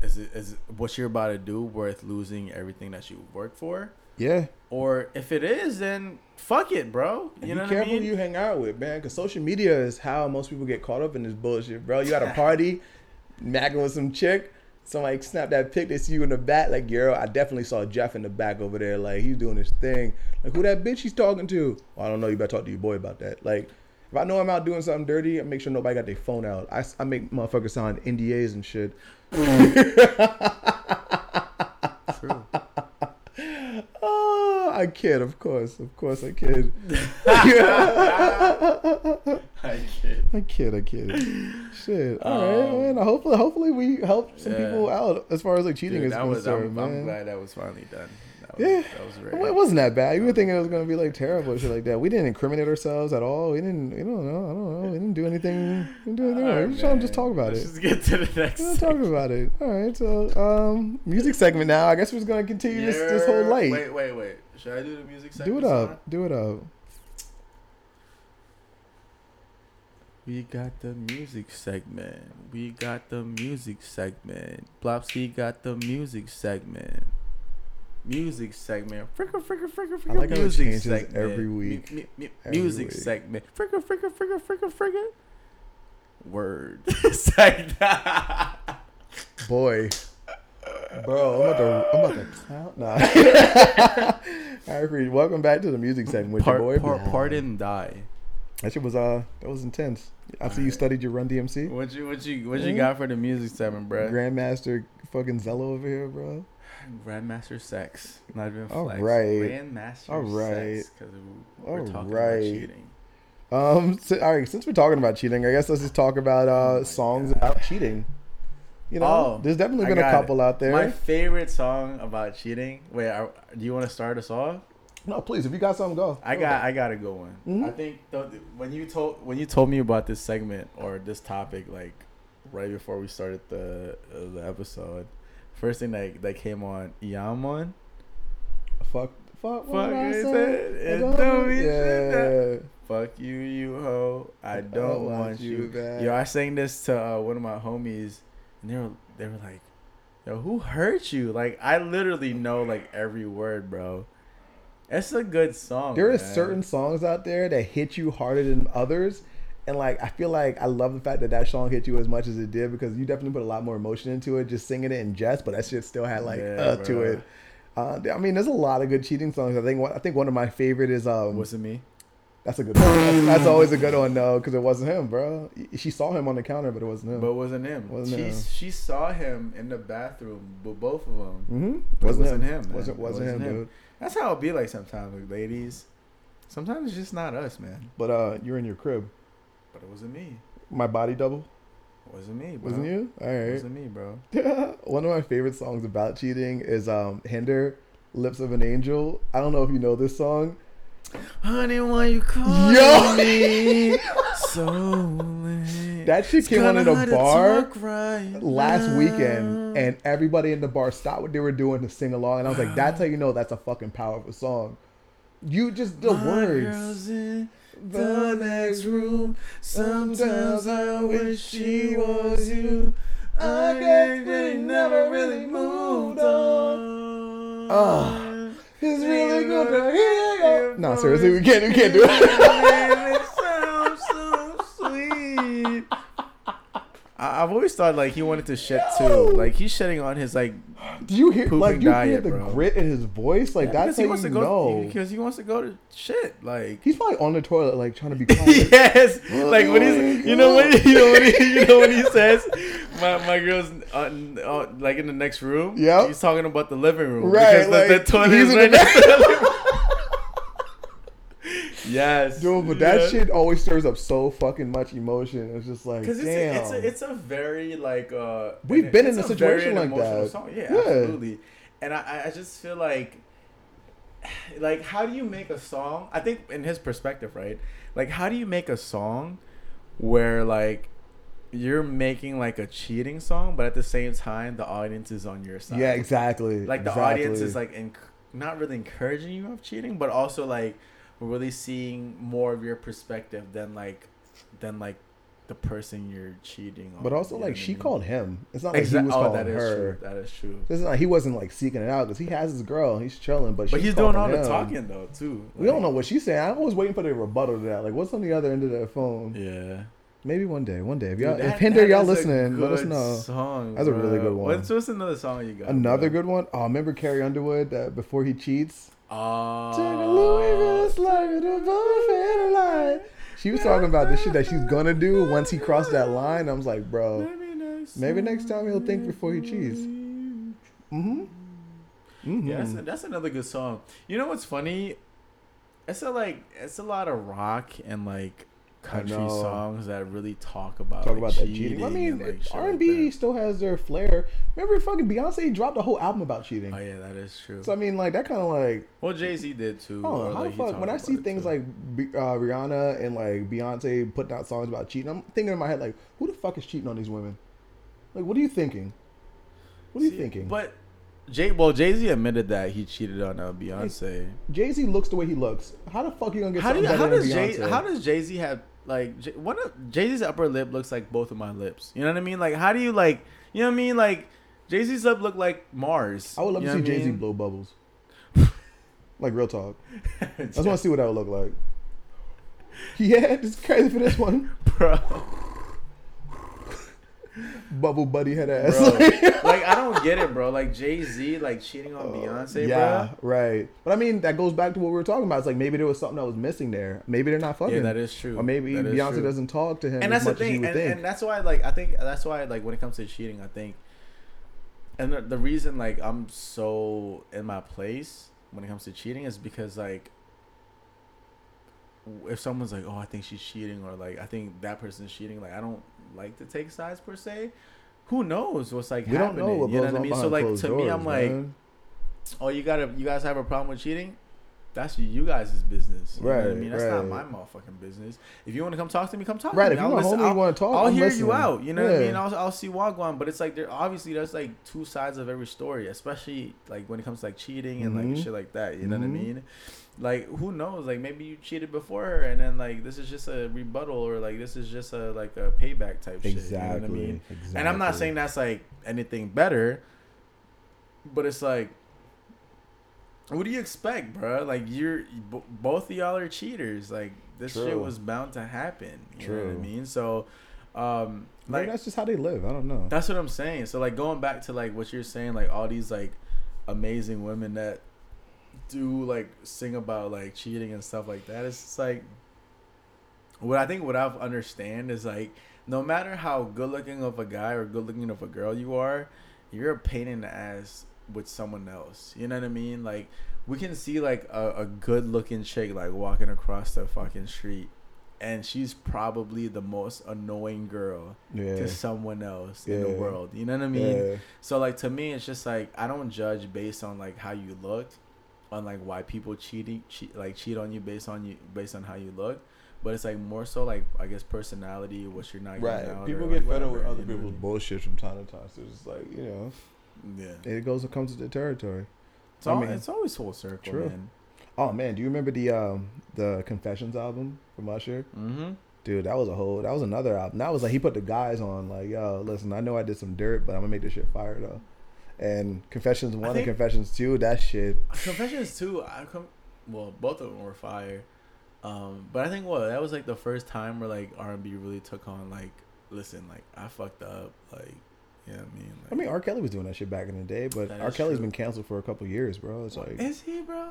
is it is what you're about to do worth losing everything that you work for? Yeah. Or if it is, then fuck it, bro. You know what I mean? Be careful who you hang out with, man, because social media is how most people get caught up in this bullshit, bro. You at a party, macking with some chick, somebody snap that pic, they see you in the back, like, yo, I definitely saw Jeff in the back over there, like he's doing his thing. Like who that bitch he's talking to? Well, I don't know. You better talk to your boy about that. Like. If I know I'm out doing something dirty, I make sure nobody got their phone out. I, I make motherfuckers sign N D As and shit. True. Oh, I kid, of course. Of course I kid. I kid. I kid, I kid. Shit. All um, right, man. Hopefully, hopefully we help some yeah. people out as far as like cheating Dude, is concerned, was, I'm, man. I'm glad that was finally done. Yeah, that was very, it wasn't that bad. You were thinking it was gonna be like terrible and shit like that. We didn't incriminate ourselves at all. We didn't. You don't know. I don't know. We didn't do anything. We didn't do anything. Right, we just trying to just talk about Let's it. Let's get to the next. Let's talk about it. All right. So, um, music segment now. I guess we're just gonna continue yeah. this this whole light. Wait, wait, wait. Should I do the music segment? Do it up. Now? Do it up. We got the music segment. We got the music segment. Blopsy got the music segment. Music segment, fricka fricka fricka fricka. I like how it changes every week. M- m- m- music every segment, fricka fricka fricka fricka fricka. Word. It's like that. Boy, bro, I'm about to, I'm about to count. Nah. All right, welcome back to the music segment with part, your boy. Part, pardon, die. That shit was uh, that was intense. After All you right. studied your Run D M C, what you what you what mm-hmm. you got for the music segment, bro? Grandmaster fucking Zello over here, bro. Grandmaster Sex. Not even flex. All right. Grandmaster all right. Sex. Because we're all talking right. about cheating. Um, so, all right. Since we're talking about cheating, I guess let's just talk about uh, oh songs God. about cheating. You know, oh, there's definitely been a couple it. out there. My favorite song about cheating. Wait, are, do you want to start us off? No, please. If you got something, go. I go got. Ahead. I got a good one. Mm-hmm. I think th- when you told when you told me about this segment or this topic, like right before we started the uh, the episode, first thing that that came on, Yaman. Fuck. Fuck. Fuck. I said, it don't mean shit. Fuck you, you hoe. I don't, I don't want, want you. you. Back. Yo, I sang this to uh, one of my homies. And they were, they were like, yo, who hurt you? Like, I literally know, like, every word, bro. It's a good song. There man. Are certain songs out there that hit you harder than others. And, like, I feel like I love the fact that that song hit you as much as it did because you definitely put a lot more emotion into it, just singing it in jest, but that shit still had, like, yeah, uh, to it. Uh, I mean, there's a lot of good cheating songs. I think one, I think one of my favorite is... Um, Was It Me? That's a good one. That's, that's always a good one, though, because it wasn't him, bro. She saw him on the counter, but it wasn't him. But it wasn't him. It wasn't she him. She saw him in the bathroom, but both of them. Mm-hmm. But wasn't it wasn't him. him wasn't, wasn't, wasn't him, him, dude. That's how it be like sometimes, like, ladies. Sometimes it's just not us, man. But uh, you're in your crib. But it wasn't me. My body double? It wasn't me, bro. Wasn't you? All right. It wasn't me, bro. One of my favorite songs about cheating is um, Hinder, Lips of an Angel. I don't know if you know this song. Honey, why you calling Yo. me so late? That shit came on in a bar right last now. weekend, and everybody in the bar stopped what they were doing to sing along. And I was like, that's how you know that's a fucking powerful song. You just, the My words. Girl's in the next room. Sometimes I wish she was you. I guess they never really moved on. Ugh. It's really good to hear you. No, seriously, we can't, we can't do it. It sounds so sweet. I, I've always thought like he wanted to shit too. Like he's shitting on his like. Do you hear like you diet, hear the bro. grit in his voice? Like yeah, that's how he wants you to go, know because he wants to go to shit. Like he's probably on the toilet like trying to be quiet. Yes, oh, like when he's you know when you know when he, you know when he says. My my girl's uh, uh, like in the next room. Yeah, he's talking about the living room, right? Because like, the, the toilet is right next to the living room. Yes, dude, but yeah. that shit always stirs up so fucking much emotion. It's just like, damn, it's a, it's, a, it's a very like uh, we've it, been in a situation like that. Song. Yeah, yeah, absolutely. And I I just feel like like how do you make a song? I think in his perspective, right? Like how do you make a song where like. You're making like a cheating song, but at the same time, the audience is on your side. Yeah, exactly. Like the exactly. audience is like inc- not really encouraging you of cheating, but also like really seeing more of your perspective than like than like the person you're cheating on. But also, like she I mean? called him. It's not like Exa- he was oh, calling that is her. True. That is true. It's not like he wasn't like seeking it out because he has his girl. He's chilling, but but he's doing all him. the talking though too. Like, we don't know what she's saying. I'm always waiting for the rebuttal to that. Like, what's on the other end of that phone? Yeah. Maybe one day, one day. If y'all, Dude, that, if Hinder, y'all listening, let us know. Song, that's bro. a really good one. What's, what's another song you got? Another bro? good one. Oh, remember Carrie Underwood? Uh, Before He Cheats. Oh. Turn a Louisville slime in a buffet line. She was talking about the shit that she's gonna do once he crossed that line. I was like, bro, maybe next, maybe next time he'll think before he cheats. Mm-hmm. Mm-hmm. Yeah, that's, a, that's another good song. You know what's funny? It's a like, it's a lot of rock and like. Country songs that really talk about talk like, about cheating. That cheating. I mean, like, R and B like still has their flair. Remember, fucking Beyonce dropped a whole album about cheating. Oh yeah, that is true. So I mean, like that kind of like. Well, Jay-Z did too. Oh, how the fuck? When I see things like uh, Rihanna and like Beyonce putting out songs about cheating, I'm thinking in my head like, who the fuck is cheating on these women? Like, what are you thinking? What are see, you thinking? But Jay, well, Jay-Z admitted that he cheated on uh, Beyonce. Hey, Jay-Z looks the way he looks. How the fuck are you gonna get how something do you, better how than Beyonce? Jay, how does Jay-Z have like Jay, one of Jay-Z's upper lip looks like both of my lips? You know what I mean? Like, how do you like? You know what I mean? Like, Jay-Z's lip look like Mars. I would love you to see Jay-Z blow bubbles. Like real talk. I just want to see what that would look like. Yeah, it's crazy for this one, bro. Bubble buddy head ass. Bro, like I don't get it, bro. Like Jay-Z, like cheating on uh, Beyonce, yeah, bro. Yeah, right. But I mean, that goes back to what we were talking about. It's like maybe there was something that was missing there. Maybe they're not fucking. Yeah, that is true. Or maybe Beyonce true. doesn't talk to him and as that's much the thing. as you would and, think. And that's why, like, I think that's why, like, when it comes to cheating, I think And the, the reason, like, I'm so in my place when it comes to cheating is because, like, if someone's like, oh, I think she's cheating, or, like, I think that person's cheating, like, I don't like to take sides, per se. Who knows what's, like, we happening? Don't know what you know what I mean? So, like, to doors, me, I'm man. like, oh, you gotta, you guys have a problem with cheating? That's you guys' business. You right. Know what I mean, that's right. not my motfucking business. If you want to come talk to me, come talk right, to me. Right. If you want to want to talk, I'll I'm hear listening. you out. You know yeah. what I mean? I'll, I'll see Wagwan. But it's like, there obviously there's like two sides of every story, especially like when it comes to like cheating and mm-hmm. like shit like that. You know mm-hmm. what I mean? Like, who knows? Like, maybe you cheated before her, and then like this is just a rebuttal, or like this is just a like a payback type exactly. shit. Exactly. You know what I mean? Exactly. And I'm not saying that's like anything better, but it's like, what do you expect, bro? Like, you're b- both of y'all are cheaters. Like, this True. shit was bound to happen. You True. know what I mean? So, um, like, maybe that's just how they live. I don't know. That's what I'm saying. So, like, going back to like what you're saying, like all these like amazing women that do like sing about like cheating and stuff like that. It's just, like, what I think what I've understand is like, no matter how good looking of a guy or good looking of a girl you are, you're a pain in the ass with someone else. You know what I mean? Like, we can see like a, a good looking chick like walking across the fucking street, and she's probably the most annoying girl yeah. to someone else yeah. in the world. You know what I mean? Yeah. So like, to me, it's just like, I don't judge based on like how you look, on like why people cheating cheat, like cheat on you based on you based on how you look. But it's like more so like, I guess, personality, what you're not right. out, people get like fed up with other people's bullshit from time to time. So it's like, you know. Yeah, it goes and comes to the territory. It's, all, I mean, it's always full circle, true. man. Oh man, do you remember the um, the Confessions album from Usher? Mm-hmm. Dude, that was a whole. That was another album. That was like, he put the guys on like, yo, listen, I know I did some dirt, but I'm gonna make this shit fire though. And Confessions one and Confessions two, that shit. Confessions two, I come. Well, both of them were fire, um, but I think what well, that was like the first time where like R and B really took on like, listen, like I fucked up, like. Yeah, I mean, like, I mean, R. Kelly was doing that shit back in the day, but R. Kelly's true. been canceled for a couple years, bro. It's like, is he, bro?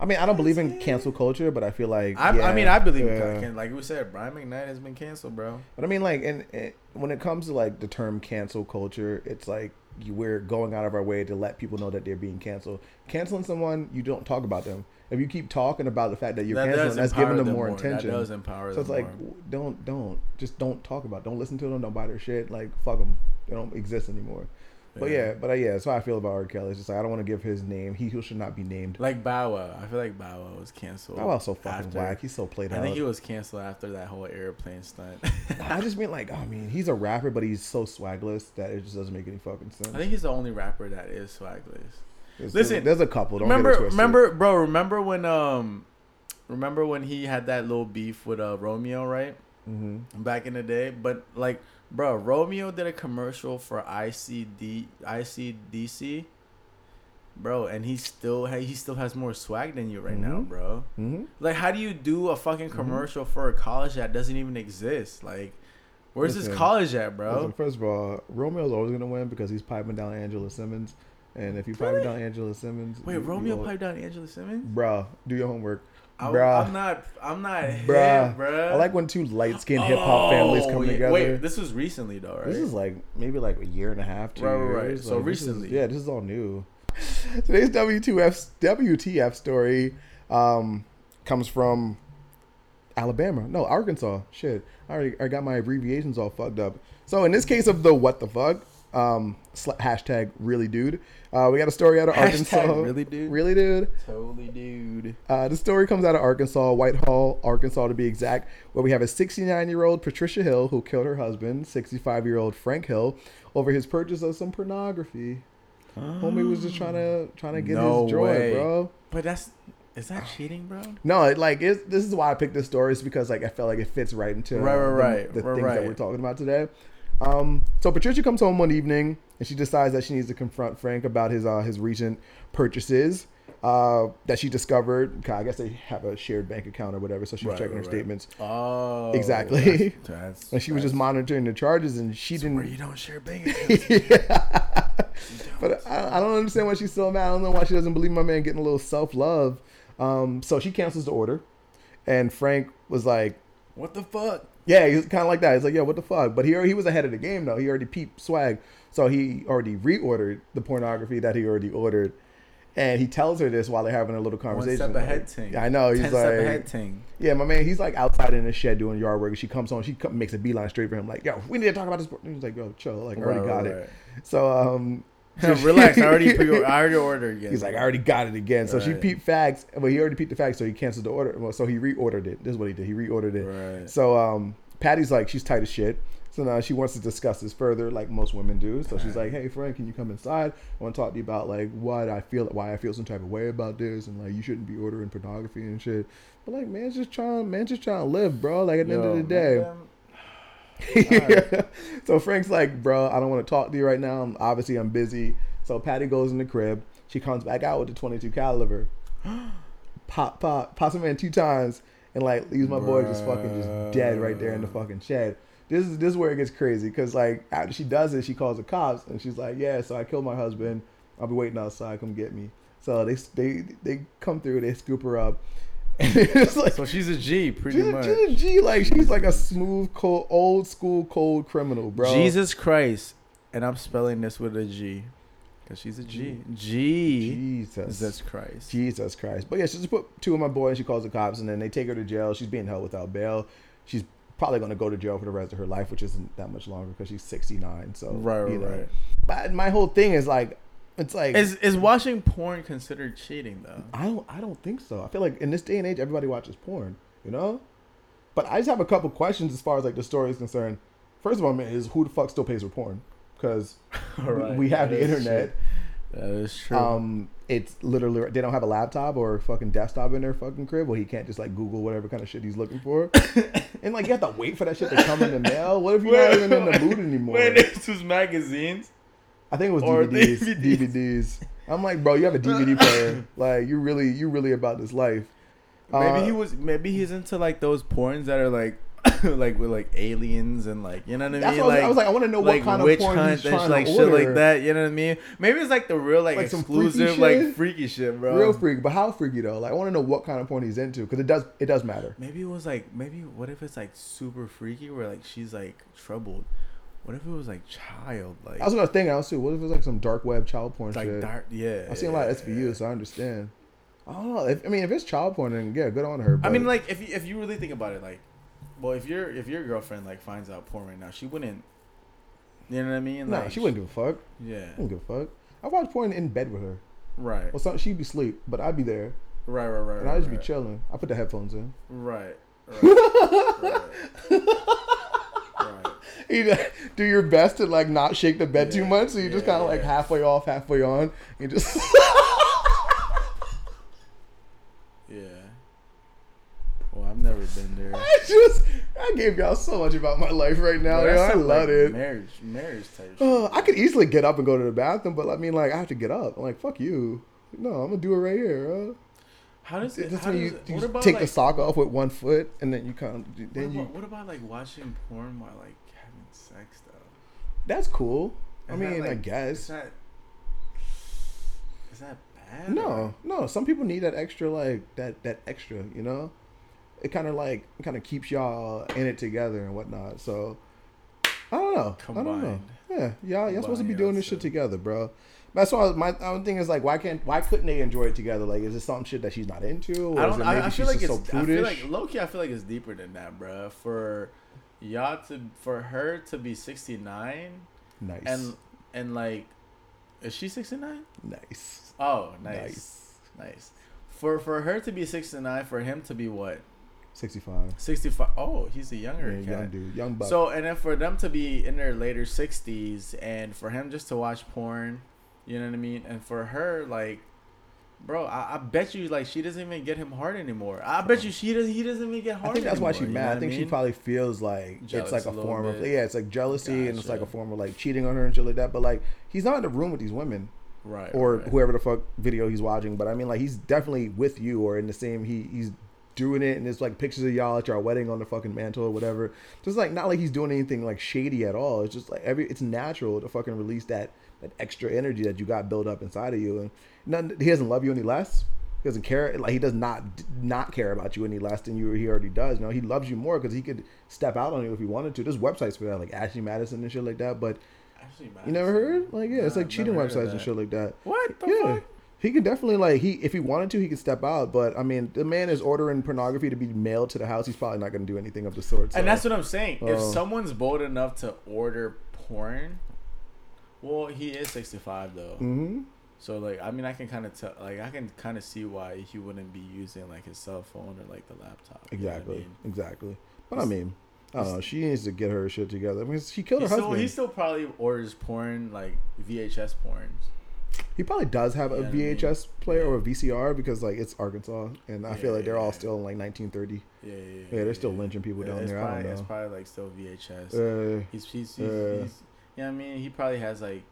I mean, I don't is believe in he? cancel culture, but I feel like I, yeah, I mean, I believe yeah. in, like we said, Brian McKnight has been canceled, bro. But I mean, like, and, and when it comes to like the term cancel culture, it's like we're going out of our way to let people know that they're being canceled. Canceling someone, you don't talk about them. If you keep talking about the fact that you're that canceling, that's giving them, them more, more attention. That does empower them. So it's them like, more. don't, don't, just don't talk about it. Don't listen to them. Don't buy their shit. Like, fuck them. They don't exist anymore. Yeah. But yeah, but uh, yeah, that's how I feel about R. Kelly. It's just like, I don't want to give his name. He, he should not be named. Like Bow Wow. I feel like Bow Wow was canceled. Bow Wow's so fucking after, whack. He's so played out. I think he was canceled after that whole airplane stunt. I just mean like, I mean, he's a rapper, but he's so swagless that it just doesn't make any fucking sense. I think he's the only rapper that is swagless. There's, Listen, there's a couple. Don't remember, get it twisted. remember, bro. Remember when, um, remember when he had that little beef with uh, Romeo, right? Mm-hmm. Back in the day, but like, bro, Romeo did a commercial for I C D, I C D C, bro, and he still ha- he still has more swag than you right mm-hmm. now, bro. Mm-hmm. Like, how do you do a fucking commercial mm-hmm. for a college that doesn't even exist? Like, where's listen, this college at, bro? Listen, first of all, Romeo's always gonna win because he's piping down Angela Simmons. And if you pipe really? down Angela Simmons, wait, you, Romeo you piped down Angela Simmons, bro. Do your homework, bro. I'm not, I'm not, bro. Bro, I like when two light skinned hip hop oh, families come yeah. together. Wait, this was recently though, right? This is like maybe like a year and a half, two right, years. Right. So like, recently, this is, yeah, this is all new. Today's W T F story um, comes from Alabama, no Arkansas. Shit, I already I got my abbreviations all fucked up. So in this case of the what the fuck. Um, sl- hashtag really dude. Uh, we got a story out of Arkansas. Hashtag really dude. Really dude. Totally dude. Uh, the story comes out of Arkansas, Whitehall, Arkansas to be exact, where we have a sixty-nine-year-old Patricia Hill who killed her husband, sixty-five-year-old Frank Hill, over his purchase of some pornography. Oh, homie was just trying to trying to get no his joy, way. bro. But that's is that cheating, bro? No, it, like it's, this is why I picked this story is because like I felt like it fits right into right, right, right, the, the right, things right. that we're talking about today. Um, so Patricia comes home one evening and she decides that she needs to confront Frank about his uh, his recent purchases uh, that she discovered. I guess they have a shared bank account or whatever, so she's right, checking right, her right. statements. Oh, exactly. That's, that's, and she was just monitoring the charges, and she didn't. Where you don't share bank accounts. yeah. But I, I don't understand why she's so mad. I don't know why she doesn't believe my man getting a little self love. Um, so she cancels the order, and Frank was like, what the fuck? Yeah, he's kind of like that. He's like, yeah, what the fuck? But he already, he was ahead of the game, though. He already peeped swag. So he already reordered the pornography that he already ordered. And he tells her this while they're having a little conversation. One step ahead like, ting. Yeah, I know. He's Ten like, step ahead ting. Yeah, my man, he's like outside in the shed doing yard work. And she comes on. She come, makes a beeline straight for him. Like, yo, we need to talk about this. He's like, yo, chill. Like, I already right, got right. it. So, um... relax. I already pre- I already ordered again. He's like, I already got it again. So right. she peeped facts. Well, he already peeped the facts, so he canceled the order. Well, so he reordered it. This is what he did. He reordered it. Right. So um, Patty's like, she's tight as shit. So now she wants to discuss this further, like most women do. So right. she's like, hey, friend, can you come inside? I want to talk to you about like what I feel, why I feel some type of way about this, and like you shouldn't be ordering pornography and shit. But like, man's just trying, man's just trying to live, bro. Like at the Yo, end of the day. Man, right. So Frank's like, bro, I don't want to talk to you right now. I'm, obviously, I'm busy. So Patty goes in the crib. She comes back out with the twenty-two caliber. Pop, pop, pop some man two times, and like leaves my boy just fucking just dead right there in the fucking shed. This is this is where it gets crazy because like after she does it, she calls the cops and she's like, yeah, so I killed my husband. I'll be waiting outside. Come get me. So they they they come through. They scoop her up. It's like, so she's a G, pretty she's a, much. She's a G, like she's like a smooth, cold, old school, cold criminal, bro. Jesus Christ, and I'm spelling this with a G, cause she's a G. G. Jesus. Jesus Christ. Jesus Christ. But yeah, she just put two of my boys. She calls the cops, and then they take her to jail. She's being held without bail. She's probably gonna go to jail for the rest of her life, which isn't that much longer, cause she's sixty-nine. So right, you know. right. But my whole thing is like. It's like is is watching porn considered cheating though? I don't I don't think so. I feel like in this day and age everybody watches porn, you know? But I just have a couple questions as far as like the story is concerned. First of all, man, is who the fuck still pays for porn? Because right. we, we have that the internet. True. That is true. Um, it's literally they don't have a laptop or a fucking desktop in their fucking crib where he can't just like Google whatever kind of shit he's looking for. And like you have to wait for that shit to come in the mail. What if you're not even in the mood anymore? Wait, this was magazines. I think it was D V Ds, D V Ds. D V Ds. I'm like, bro, you have a D V D player. Like, you really, you really about this life. Maybe uh, he was. Maybe he's into like those porns that are like, like with like aliens and like, you know what I mean. What like, I was like, I want to know like what kind witch of porn hunt he's trying like, to order. Shit like that. You know what I mean? Maybe it's like the real like, like exclusive freaky like freaky shit, bro. Real freak, but how freaky though? Like, I want to know what kind of porn he's into because it does, it does matter. Maybe it was like, maybe what if it's like super freaky where like she's like troubled. What if it was like child? Like I was gonna think. I was too. What if it was like some dark web child porn like shit? Dark, yeah. I've seen yeah, a lot of S V U, yeah. so I understand. I don't know. If, I mean, if it's child porn, then yeah, good on her. But. I mean, like if you, if you really think about it, like, well, if your if your girlfriend like finds out porn right now, she wouldn't. You know what I mean? Like, nah, she wouldn't give a fuck. Yeah, she wouldn't give a fuck. I watch porn in bed with her. Right. Well, so she'd be asleep, but I'd be there. Right, right, right. And I'd just right, be chilling. I put the headphones in. Right. Right. right. You do your best to like not shake the bed yeah, too much, so you yeah, just kind of yeah. like halfway off, halfway on, and just yeah. Well, I've never been there. I just I gave y'all so much about my life right now. Yo, I love like it. Marriage, marriage type. Uh, I could easily get up and go to the bathroom, but I mean, like I have to get up. I'm like, fuck you. No, I'm gonna do it right here. Bro. How does it? How does you, it you what about, take like, the sock off with one foot, and then you kind of. Then what about, you, what about like watching porn while like. Sex though, that's cool. Is I mean, like, I guess. Is that, is that bad? No, no. Some people need that extra, like that, that extra. You know, it kind of like kind of keeps y'all in it together and whatnot. So I don't know. Combined. I don't know. Yeah, y'all, y'all supposed to be doing this shit together, bro. That's why my own thing is like, why can't, why couldn't they enjoy it together? Like, is it some shit that she's not into? Or I don't. Is it maybe I, I she's feel like it's. So I feel like low key, I feel like it's deeper than that, bro. For. Y'all to for her to be sixty-nine, nice, and and like, is she sixty-nine? Nice. Oh, nice, nice. nice. For for her to be sixty-nine, for him to be what? Sixty-five. Sixty-five. Oh, he's a younger yeah, young dude, young buck. So and then for them to be in their later sixties, and for him just to watch porn, you know what I mean? And for her, like, bro, I, I bet you like she doesn't even get him hard anymore. I bet you she does. He doesn't even get hard. I think that's anymore, why she's mad. You know I think mean? She probably feels like jealous, it's like a, a form bit. Of yeah, it's like jealousy gotcha. And it's like a form of like cheating on her and shit like that. But like he's not in the room with these women, right? Or right. whoever the fuck video he's watching. But I mean, like he's definitely with you or in the same. He he's doing it and it's like pictures of y'all at your wedding on the fucking mantle or whatever. Just like not like he's doing anything like shady at all. It's just like every it's natural to fucking release that. That extra energy that you got built up inside of you, and none, he doesn't love you any less. He doesn't care. Like, he does not not care about you any less than you. He already does. No, he loves you more because he could step out on you if he wanted to. There's websites for that, like Ashley Madison and shit like that. But Ashley Madison. You never heard? Like, yeah, no, it's like I've cheating websites and shit like that. What the yeah. fuck? He could definitely, like, he if he wanted to, he could step out. But, I mean, the man is ordering pornography to be mailed to the house. He's probably not going to do anything of the sort. So. And that's what I'm saying. Um, if someone's bold enough to order porn, well, he is sixty-five, though. Mm-hmm. So, like, I mean, I can kind of tell, like, I can kind of see why he wouldn't be using, like, his cell phone or, like, the laptop. Exactly. You know what I mean? Exactly. But, it's, I mean, I don't know. She needs to get her shit together. I mean, she killed her husband. Still, he still probably orders porn, like, V H S porns. He probably does have a yeah, V H S I mean, player yeah. or a V C R because, like, it's Arkansas, and I yeah, feel like they're yeah, all still in, like, nineteen thirty. Yeah, yeah, yeah. Yeah, they're yeah, still yeah. lynching people yeah, down there. Probably, I don't know. It's probably, like, still V H S. Uh, he's, he's, he's, uh, he's, yeah, I mean, he probably has, like,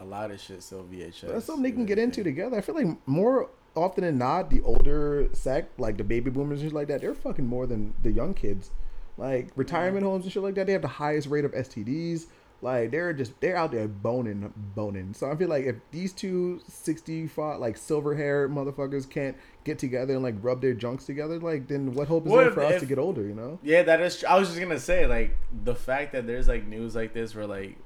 a lot of shit still V H S. That's something they can get into together. I feel like more often than not, the older sect, like the baby boomers and shit like that, they're fucking more than the young kids. Like, retirement yeah. homes and shit like that, they have the highest rate of S T Ds. Like, they're just, they're out there boning, boning. So I feel like if these two sixty-five, like, silver-haired motherfuckers can't get together and, like, rub their junks together, like, then what hope is what there if, for us if, to get older, you know? Yeah, that is true. I was just going to say, like, the fact that there's, like, news like this where, like,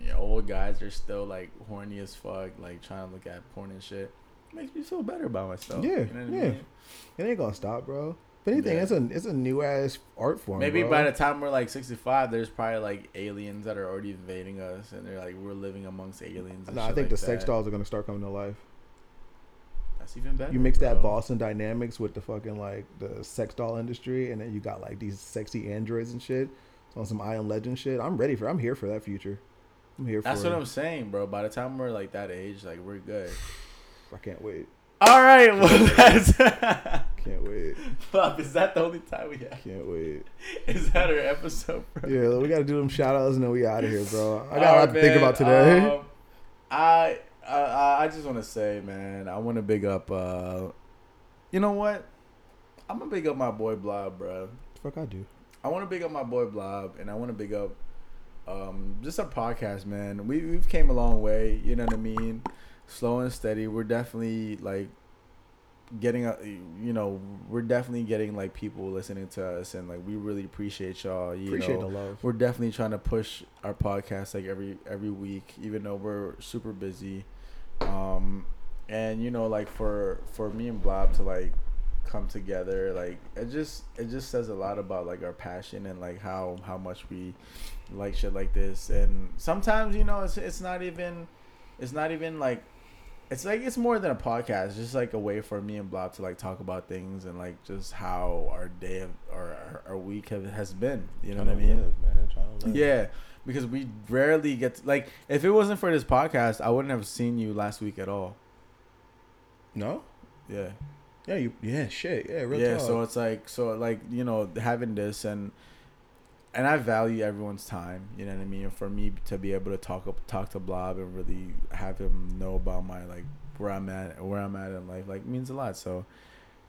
you know, old guys are still, like, horny as fuck, like, trying to look at porn and shit, it makes me feel better about myself. Yeah, you know what yeah. I mean? It ain't going to stop, bro. If anything, yeah. it's a it's a new ass art form. Maybe bro. By the time we're like sixty-five, there's probably like aliens that are already invading us, and they're like we're living amongst aliens. And no, shit I think like the that. Sex dolls are gonna start coming to life. That's even better. You mix bro. that Boston Dynamics with the fucking like the sex doll industry, and then you got like these sexy androids and shit on some I Am Legend shit. I'm ready for. I'm here for that future. I'm here. That's for That's what it. I'm saying, bro. By the time we're like that age, like we're good. I can't wait. All right, well, that's... Can't wait. Bob, is that the only time we have? Can't wait. Is that our episode, bro? Yeah, we got to do them shout-outs and then we out of here, bro. I got All a lot man. to think about today. Um, I, I I just want to say, man, I want to big up... Uh, you know what? I'm going to big up my boy Blob, bro. Fuck, I do. I want to big up my boy Blob, and I want to big up um, just our podcast, man. We, we've came a long way, you know what I mean? Slow and steady. We're definitely like getting a, you know, we're definitely getting like people listening to us, and like we really appreciate y'all. You appreciate know, the love. We're definitely trying to push our podcast like every every week, even though we're super busy. Um, and you know, like for for me and Blob to like come together, like it just it just says a lot about like our passion and like how how much we like shit like this. And sometimes you know it's it's not even it's not even like. It's like it's more than a podcast. It's just like a way for me and Blob to like talk about things and like just how our day of, or our week have, has been. You know what I mean? Live, man. To live. Yeah, because we rarely get to, like if it wasn't for this podcast, I wouldn't have seen you last week at all. No. Yeah. Yeah. You. Yeah. Shit. Yeah. Real yeah. Talk. So it's like so like you know having this and and I value everyone's time. You know what I mean? For me to be able to talk up, talk to Blob and really have him know about my like where I'm at, where I'm at in life, like means a lot. So,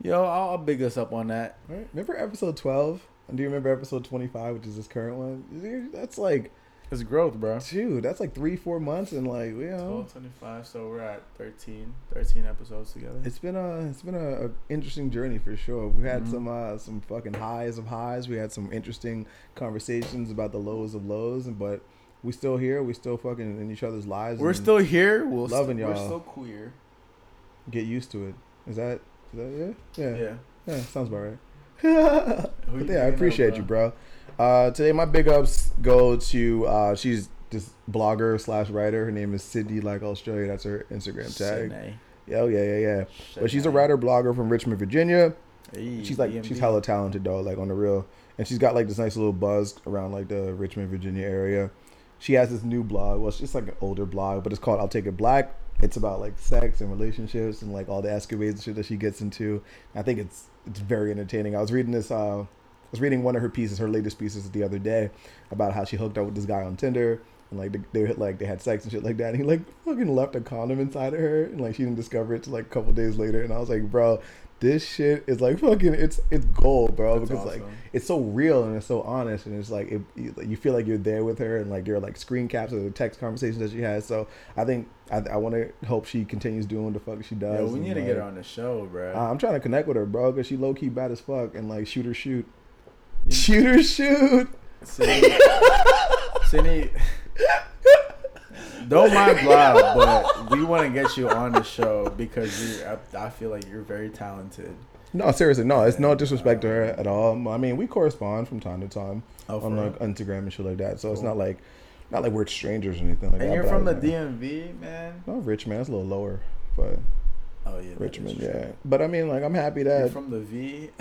you know, I'll, I'll big us up on that. All right. Remember episode twelve? And do you remember episode twenty-five, which is this current one? That's like it's growth, bro. Dude, that's like three, four months, and like you know, twelve, twenty-five. So we're at thirteen, thirteen episodes together. It's been a, it's been a, a interesting journey for sure. We had mm-hmm. some, uh, some fucking highs of highs. We had some interesting conversations about the lows of lows, and but we still here. We still fucking in each other's lives. We're still here. We're loving y'all. We're still queer. Get used to it. Is that, is that yeah? Yeah. Yeah. Yeah. Sounds about right. But yeah, I appreciate know, bro? you, bro. Uh, today my big ups go to uh, she's this blogger slash writer. Her name is Sydney, like Australia. That's her Instagram tag. Sydney. Yeah, oh yeah, yeah, yeah. Sydney. But she's a writer blogger from Richmond, Virginia. Hey, she's like D M V. She's hella talented though, like on the real. And she's got like this nice little buzz around like the Richmond, Virginia area. She has this new blog. Well, it's like an older blog, but it's called I'll Take It Black. It's about like sex and relationships and like all the escapades and shit that she gets into. I think it's it's very entertaining. I was reading this. Uh, I was reading one of her pieces, her latest pieces, the other day about how she hooked up with this guy on Tinder and like they, they like they had sex and shit like that. And he like fucking left a condom inside of her and like she didn't discover it till like a couple days later. And I was like, bro, this shit is like fucking, it's it's gold, bro. That's because awesome. Like it's so real and it's so honest, and it's like it, you feel like you're there with her, and like you're like screen caps of the text conversations that she has. So I think I, I want to hope she continues doing the fuck she does. Yeah, we need and, to like, get her on the show, bro. I'm trying to connect with her, bro, because she low key bad as fuck, and like shoot her shoot, you, shoot her shoot. Sydney, Sydney, don't mind Blob, but we want to get you on the show because you, I, I feel like you're very talented. No, seriously, no, it's no disrespect uh, to her at all. I mean, we correspond from time to time oh, on like real? Instagram and shit like that, so cool. It's not like, not like we're strangers or anything like and that. And you're from I, the man. D M V, man. No, Richmond, that's a little lower, but oh yeah, Richmond, yeah. But I mean, like, I'm happy that you're from the V.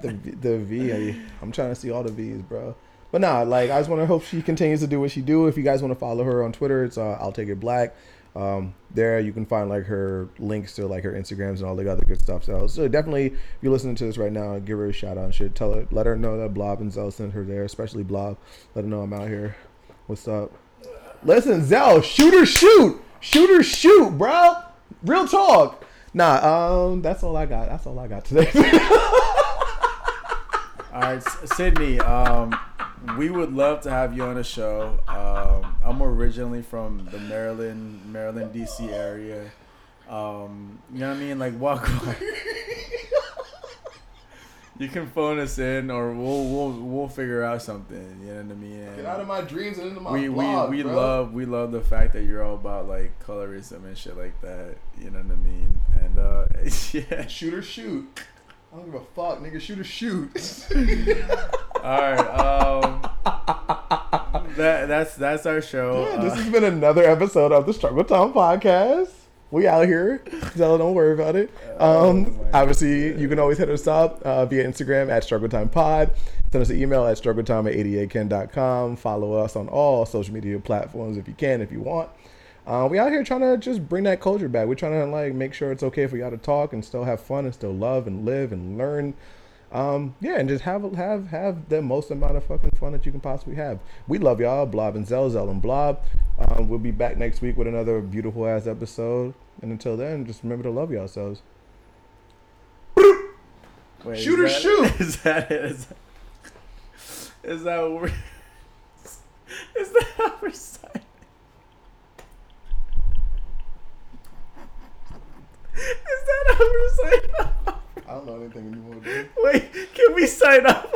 the the V, I, I'm trying to see all the V's, bro. But nah, like I just want to hope she continues to do what she do. If you guys want to follow her on Twitter, it's uh, I'll Take It Black. Um, there you can find like her links to like her Instagrams and all the other good stuff. So, so definitely, if you're listening to this right now, give her a shout out and shit. Tell her, let her know that Blob and Zell sent her there, especially Blob. Let her know I'm out here. What's up? Listen, Zell, shoot her, shoot, shoot her, shoot, bro. Real talk. Nah, um, that's all I got. That's all I got today. All right, Sydney. Um. We would love to have you on the show. Um, I'm originally from the Maryland, Maryland, D C area. Um, you know what I mean? Like, walk on. You can phone us in, or we'll we'll we'll figure out something. You know what I mean? And get out of my dreams and into my we blog, we we bro. love we love the fact that you're all about like colorism and shit like that. You know what I mean? And uh, yeah, shoot or shoot. I don't give a fuck, nigga. Shoot or shoot. All right, um, that that's that's our show. Yeah, this uh, has been another episode of the Struggle Town Podcast. We out here, Zella, don't worry about it. Um, oh obviously, God. You can always hit us up uh, via Instagram at Struggle Time Pod. Send us an email at struggle time at eighty-eight ken dot com. Follow us on all social media platforms if you can, if you want. Uh, we out here trying to just bring that culture back. We're trying to like make sure it's okay for y'all to talk and still have fun and still love and live and learn. Um, yeah, and just have have have the most amount of fucking fun that you can possibly have. We love y'all, Blob and Zell, Zell and Blob. Um, we'll be back next week with another beautiful ass episode. And until then, just remember to love yourselves. Wait, shoot or shoot. Is that it? Is that is that we're, is that how we're signing? Is that how we're signing? I don't know anything anymore, dude. Wait, can we sign up?